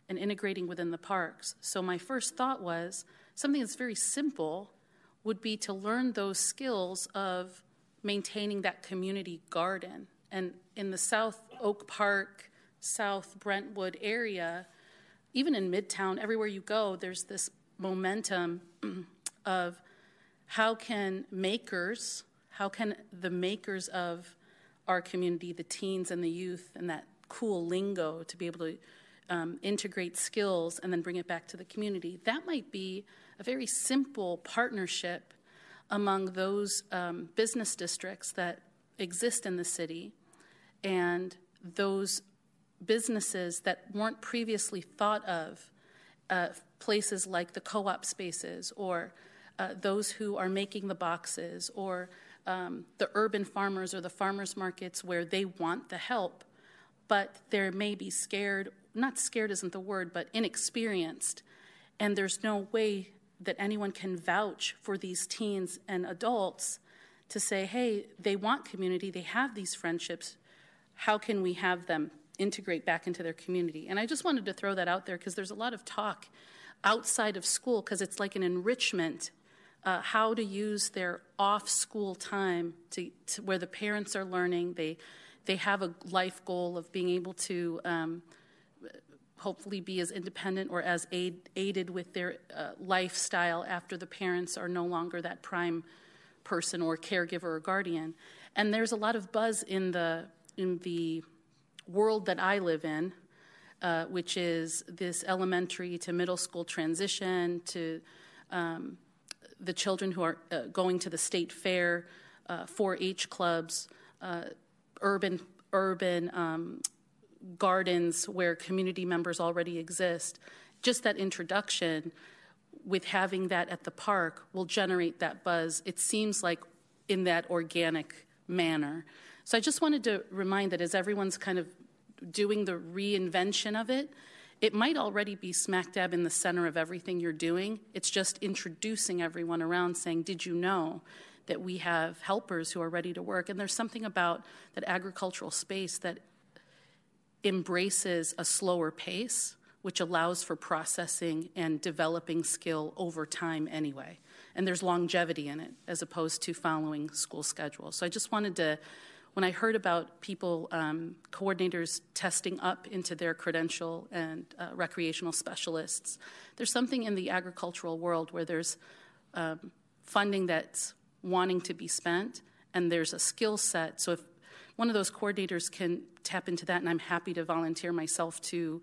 and integrating within the parks. So my first thought was something that's very simple would be to learn those skills of maintaining that community garden. And in the South Oak Park, South Brentwood area, even in Midtown, everywhere you go, there's this momentum of how can makers, how can the makers of our community, the teens and the youth, and that cool lingo to be able to um, integrate skills and then bring it back to the community. That might be a very simple partnership among those um, business districts that exist in the city and those businesses that weren't previously thought of, uh, places like the co-op spaces or uh, those who are making the boxes or um, the urban farmers or the farmers markets where they want the help, but they may be scared, not scared isn't the word, but inexperienced, and there's no way that anyone can vouch for these teens and adults to say, hey, they want community, they have these friendships, how can we have them integrate back into their community? And I just wanted to throw that out there because there's a lot of talk outside of school because it's like an enrichment, uh, how to use their off-school time to, to where the parents are learning, they, they have a life goal of being able to um, hopefully be as independent or as aid, aided with their uh, lifestyle after the parents are no longer that prime person or caregiver or guardian. And there's a lot of buzz in the in the world that I live in, uh, which is this elementary to middle school transition to um, the children who are uh, going to the state fair, uh, four H clubs, uh, urban urban um, gardens where community members already exist. Just that introduction with having that at the park will generate that buzz, it seems like, in that organic manner. So I just wanted to remind that as everyone's kind of doing the reinvention of it, it might already be smack dab in the center of everything you're doing. It's just introducing everyone around saying, did you know that we have helpers who are ready to work? And there's something about that agricultural space that embraces a slower pace, which allows for processing and developing skill over time anyway. And there's longevity in it as opposed to following school schedules. So I just wanted to, when I heard about people, um, coordinators testing up into their credential and uh, recreational specialists, there's something in the agricultural world where there's um, funding that's wanting to be spent and there's a skill set. So if one of those coordinators can tap into that, and I'm happy to volunteer myself to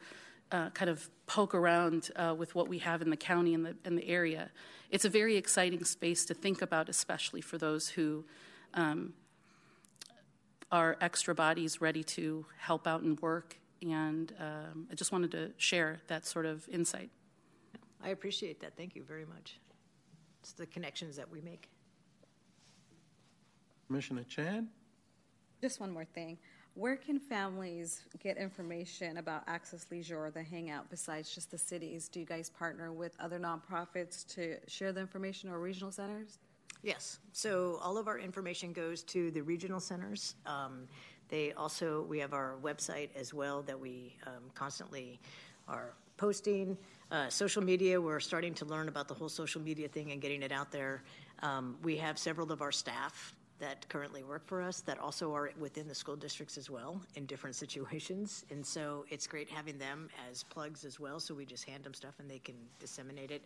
Uh, kind of poke around uh, with what we have in the county and the, and the area. It's a very exciting space to think about, especially for those who um, are extra bodies ready to help out and work. And um, I just wanted to share that sort of insight. I appreciate that. Thank you very much. It's the connections that we make. Commissioner Chan? Just one more thing. Where can families get information about Access Leisure or the Hangout besides just the cities? Do you guys partner with other nonprofits to share the information or regional centers? Yes, so all of our information goes to the regional centers. Um, they also, we have our website as well that we um, constantly are posting. Uh, social media, we're starting to learn about the whole social media thing and getting it out there. Um, we have several of our staff that currently work for us that also are within the school districts as well in different situations. And so it's great having them as plugs as well. So we just hand them stuff and they can disseminate it.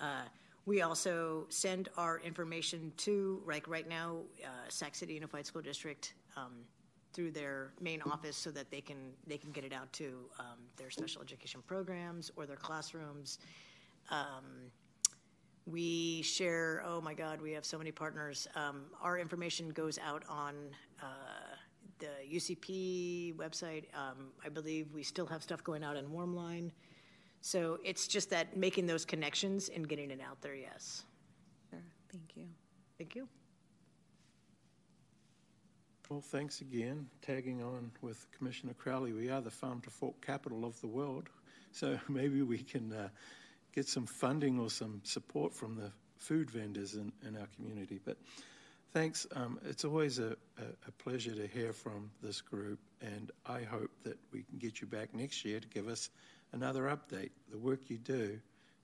Uh, we also send our information to, like right now, uh, Sac City Unified School District um, through their main office so that they can, they can get it out to um, their special education programs or their classrooms. Um, We share, oh my God, we have so many partners. Um, our information goes out on uh, the U C P website. Um, I believe we still have stuff going out in Warmline. So it's just that making those connections and getting it out there, yes. Sure, thank you. Thank you. Well, thanks again. Tagging on with Commissioner Crowley, we are the farm to fork capital of the world. So maybe we can uh, get some funding or some support from the food vendors in, in our community. But thanks. Um, it's always a, a, a pleasure to hear from this group, and I hope that we can get you back next year to give us another update. The work you do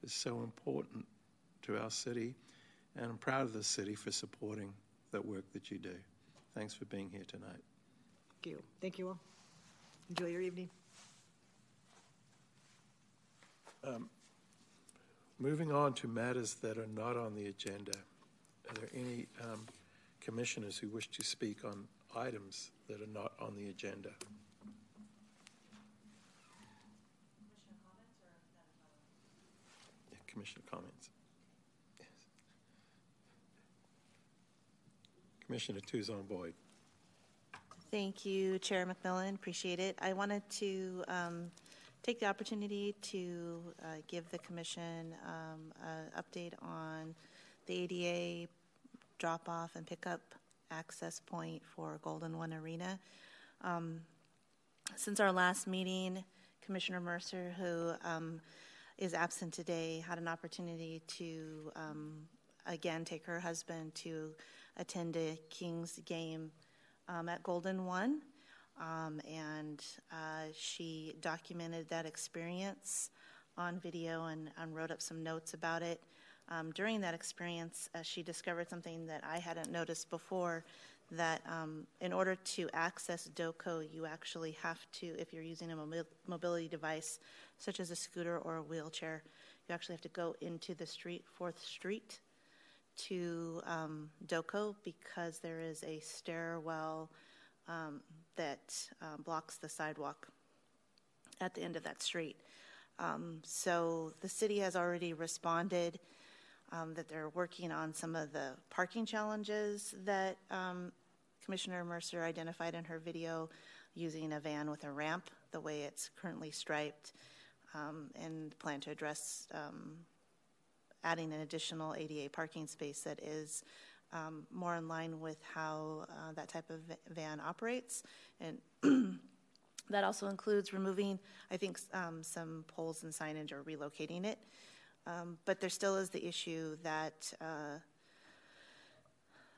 is so important to our city, and I'm proud of the city for supporting the work that you do. Thanks for being here tonight. Thank you. Thank you all. Enjoy your evening. Um, Moving on to matters that are not on the agenda, are there any um, commissioners who wish to speak on items that are not on the agenda? Yeah, commissioner comments. Yes. Commissioner Tuzon Boyd. Thank you, Chair McMillan. Appreciate it. I wanted to Um, take the opportunity to uh, give the commission um, an update on the A D A drop-off and pickup access point for Golden One Arena. Um, since our last meeting, Commissioner Mercer, who um, is absent today, had an opportunity to um, again take her husband to attend a Kings game um, at Golden One. Um, and uh, she documented that experience on video and, and wrote up some notes about it. Um, during that experience, uh, she discovered something that I hadn't noticed before, that um, in order to access DOCO, you actually have to, if you're using a mobi- mobility device, such as a scooter or a wheelchair, you actually have to go into the street, Fourth Street, to um, DOCO, because there is a stairwell Um, that uh, blocks the sidewalk at the end of that street. Um, so the city has already responded um, that they're working on some of the parking challenges that um, Commissioner Mercer identified in her video, using a van with a ramp the way it's currently striped, um, and plan to address um, adding an additional A D A parking space that is Um, more in line with how uh, that type of van operates. And that also includes removing, I think, um, some poles and signage, or relocating it. Um, but there still is the issue that uh,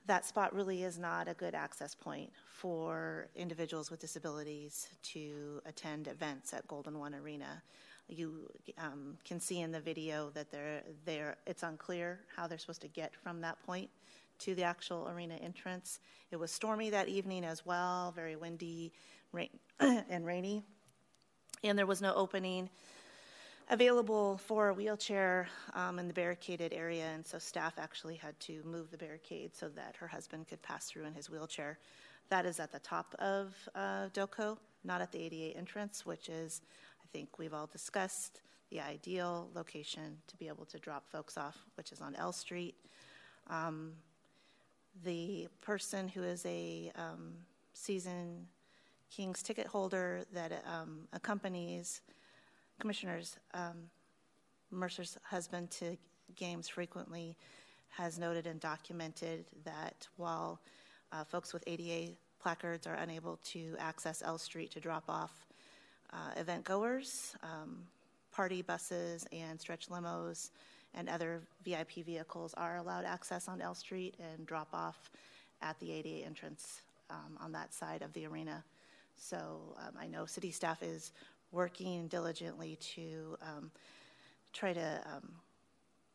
that spot really is not a good access point for individuals with disabilities to attend events at Golden One Arena. You um, can see in the video that they're, they're, it's unclear how they're supposed to get from that point to the actual arena entrance. It was stormy that evening as well, very windy rain and rainy. And there was no opening available for a wheelchair um, in the barricaded area, and so staff actually had to move the barricade so that her husband could pass through in his wheelchair. That is at the top of uh, DOCO, not at the A D A entrance, which is, I think we've all discussed, the ideal location to be able to drop folks off, which is on L Street. Um, The person who is a um, season Kings ticket holder that um, accompanies Commissioner's um, Mercer's husband to games frequently has noted and documented that while uh, folks with A D A placards are unable to access L Street to drop off uh, event goers, um, party buses and stretch limos and other V I P vehicles are allowed access on L Street and drop off at the A D A entrance um, on that side of the arena. So um, I know city staff is working diligently to um, try to um,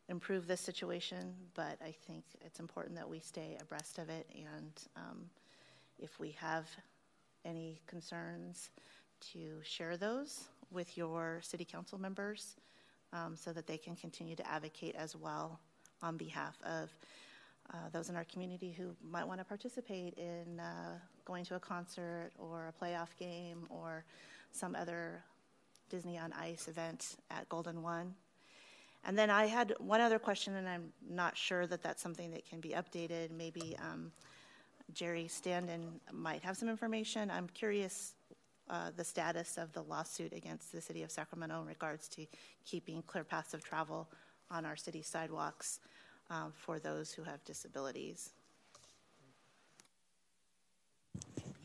improve this situation, but I think it's important that we stay abreast of it, and um, if we have any concerns, to share those with your city council members um, so that they can continue to advocate as well on behalf of uh, those in our community who might want to participate in uh, going to a concert or a playoff game or some other Disney on Ice event at Golden One. And then I had one other question, and I'm not sure that that's something that can be updated. Maybe um, Jerry Standen might have some information. I'm curious uh, the status of the lawsuit against the city of Sacramento in regards to keeping clear paths of travel on our city sidewalks um, for those who have disabilities.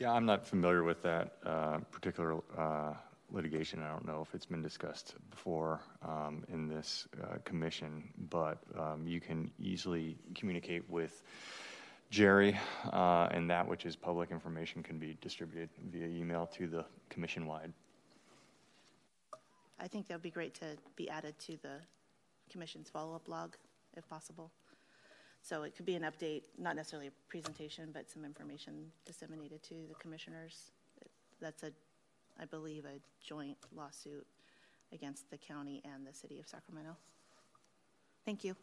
Yeah, I'm not familiar with that uh, particular uh, litigation. I don't know if it's been discussed before um, in this uh, commission, but um, you can easily communicate with Jerry, uh, and that which is public information can be distributed via email to the commission-wide. I think that would be great to be added to the commission's follow-up log, if possible. So it could be an update, not necessarily a presentation, but some information disseminated to the commissioners. That's a, I believe, a joint lawsuit against the county and the city of Sacramento. Thank you.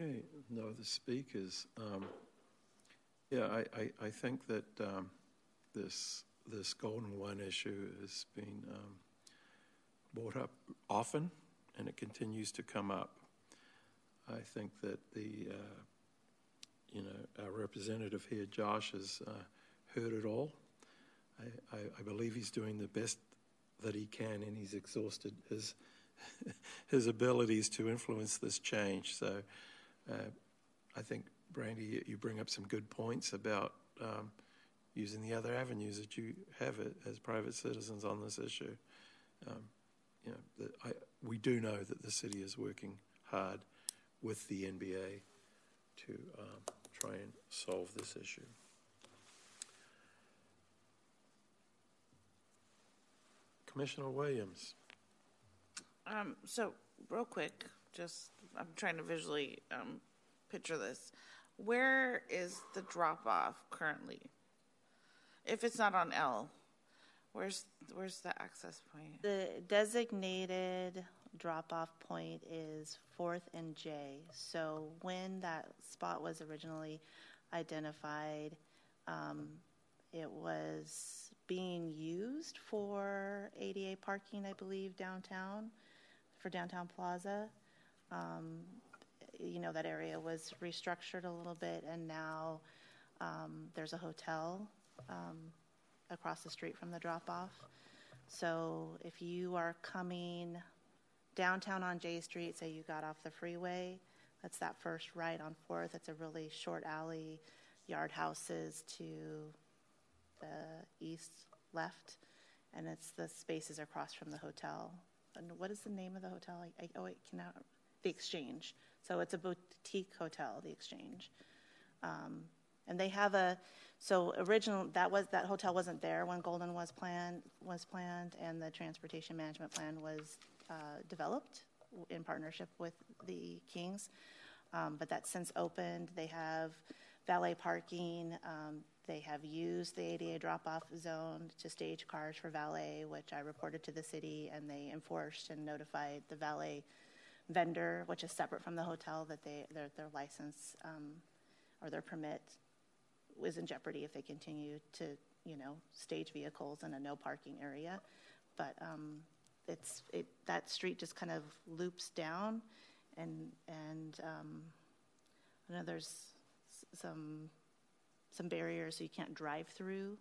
Okay, no other speakers. Um, yeah, I, I, I think that um, this, this Golden One issue has been um, brought up often, and it continues to come up. I think that the, uh, you know, our representative here, Josh, has uh, heard it all. I, I, I believe he's doing the best that he can, and he's exhausted his his abilities to influence this change. So uh, I think, Brandy, you bring up some good points about um, using the other avenues that you have it as private citizens on this issue. Um, You know, the, I, we do know that the city is working hard with the N B A to um, try and solve this issue. Commissioner Williams. Um, so real quick, just I'm trying to visually um, picture this. Where is the drop-off currently? If it's not on L, Where's where's the access point? The designated drop-off point is fourth and J. So when that spot was originally identified, um, it was being used for A D A parking, I believe, downtown, for downtown plaza. Um, you know, that area was restructured a little bit, and now um, there's a hotel Um, across the street from the drop-off. So if you are coming downtown on J Street, say you got off the freeway, that's that first right on fourth. It's a really short alley, yard houses to the east left, and it's the spaces across from the hotel. And what is the name of the hotel? I, I, oh, I cannot, The Exchange. So it's a boutique hotel, The Exchange. Um, and they have a, So original that was that hotel wasn't there when Golden was planned was planned and the transportation management plan was uh, developed in partnership with the Kings, um, but that's since opened. They have valet parking. Um, they have used the A D A drop-off zone to stage cars for valet, which I reported to the city, and they enforced and notified the valet vendor, which is separate from the hotel, that they their their license um, or their permit was in jeopardy if they continue to, you know, stage vehicles in a no parking area. But um, it's it, that street just kind of loops down, and and um, I know there's some some barriers so you can't drive through,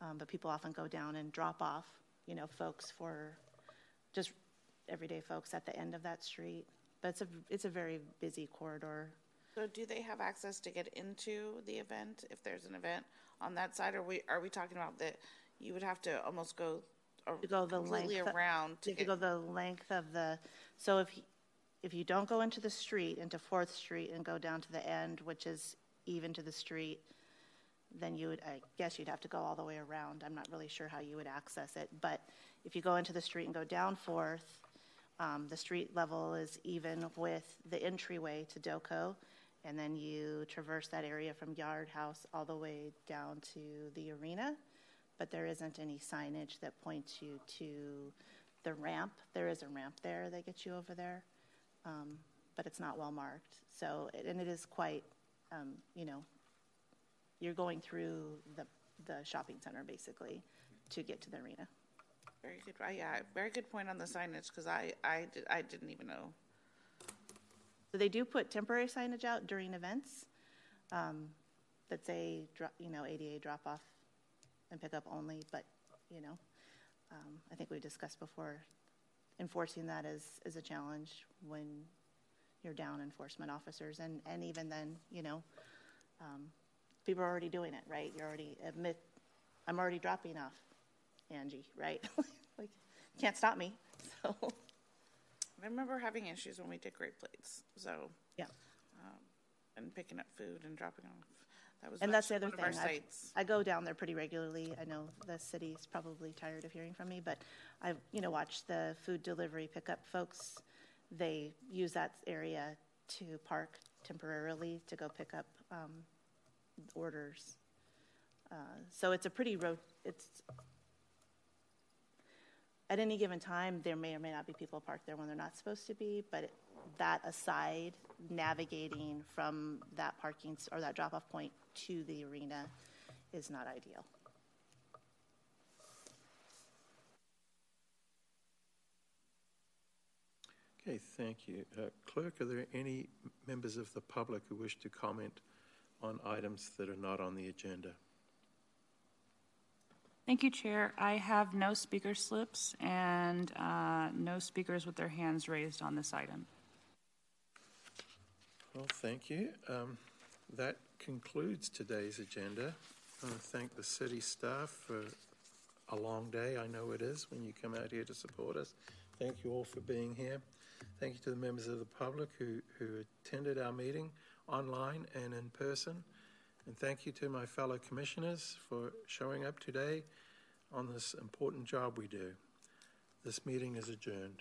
um, but people often go down and drop off, you know, folks for just everyday folks at the end of that street. But it's a it's a very busy corridor. So do they have access to get into the event if there's an event on that side? Or are we, are we talking about that you would have to almost go to go the completely length around. Of, to if get... you go the length of the, so if, if you don't go into the street, into fourth Street and go down to the end, which is even to the street, then you would, I guess you'd have to go all the way around. I'm not really sure how you would access it, but if you go into the street and go down fourth, um, the street level is even with the entryway to DOCO, and then you traverse that area from Yard House all the way down to the arena, but there isn't any signage that points you to the ramp. There is a ramp there that gets you over there, um, but it's not well marked. So, and it is quite, um, you know, you're going through the, the shopping center, basically, to get to the arena. Very good. Yeah, very good point on the signage, because I, I, did, I didn't even know. So they do put temporary signage out during events um, that say, you know, A D A drop-off and pick-up only, but, you know, um, I think we discussed before, enforcing that is, is a challenge when you're down enforcement officers, and, and even then, you know, um, people are already doing it, right? You already admit, I'm already dropping off Angie, right? Like, you can't stop me. So I remember having issues when we did Great Plates. So yeah, um, and picking up food and dropping off. That was and that's the other thing. I, I go down there pretty regularly. I know the city's probably tired of hearing from me, but I, you know, watch the food delivery pickup folks. They use that area to park temporarily to go pick up. Um, orders. Uh, so it's a pretty road, it's, at any given time, there may or may not be people parked there when they're not supposed to be, but it, that aside, navigating from that parking, or that drop-off point to the arena is not ideal. Okay, thank you. Uh, Clerk, are there any members of the public who wish to comment on items that are not on the agenda? Thank you, Chair. I have no speaker slips and uh, no speakers with their hands raised on this item. Well, thank you. Um, that concludes today's agenda. I want to thank the city staff for a long day. I know it is when you come out here to support us. Thank you all for being here. Thank you to the members of the public who, who attended our meeting online and in person, and thank you to my fellow commissioners for showing up today on this important job we do. This meeting is adjourned.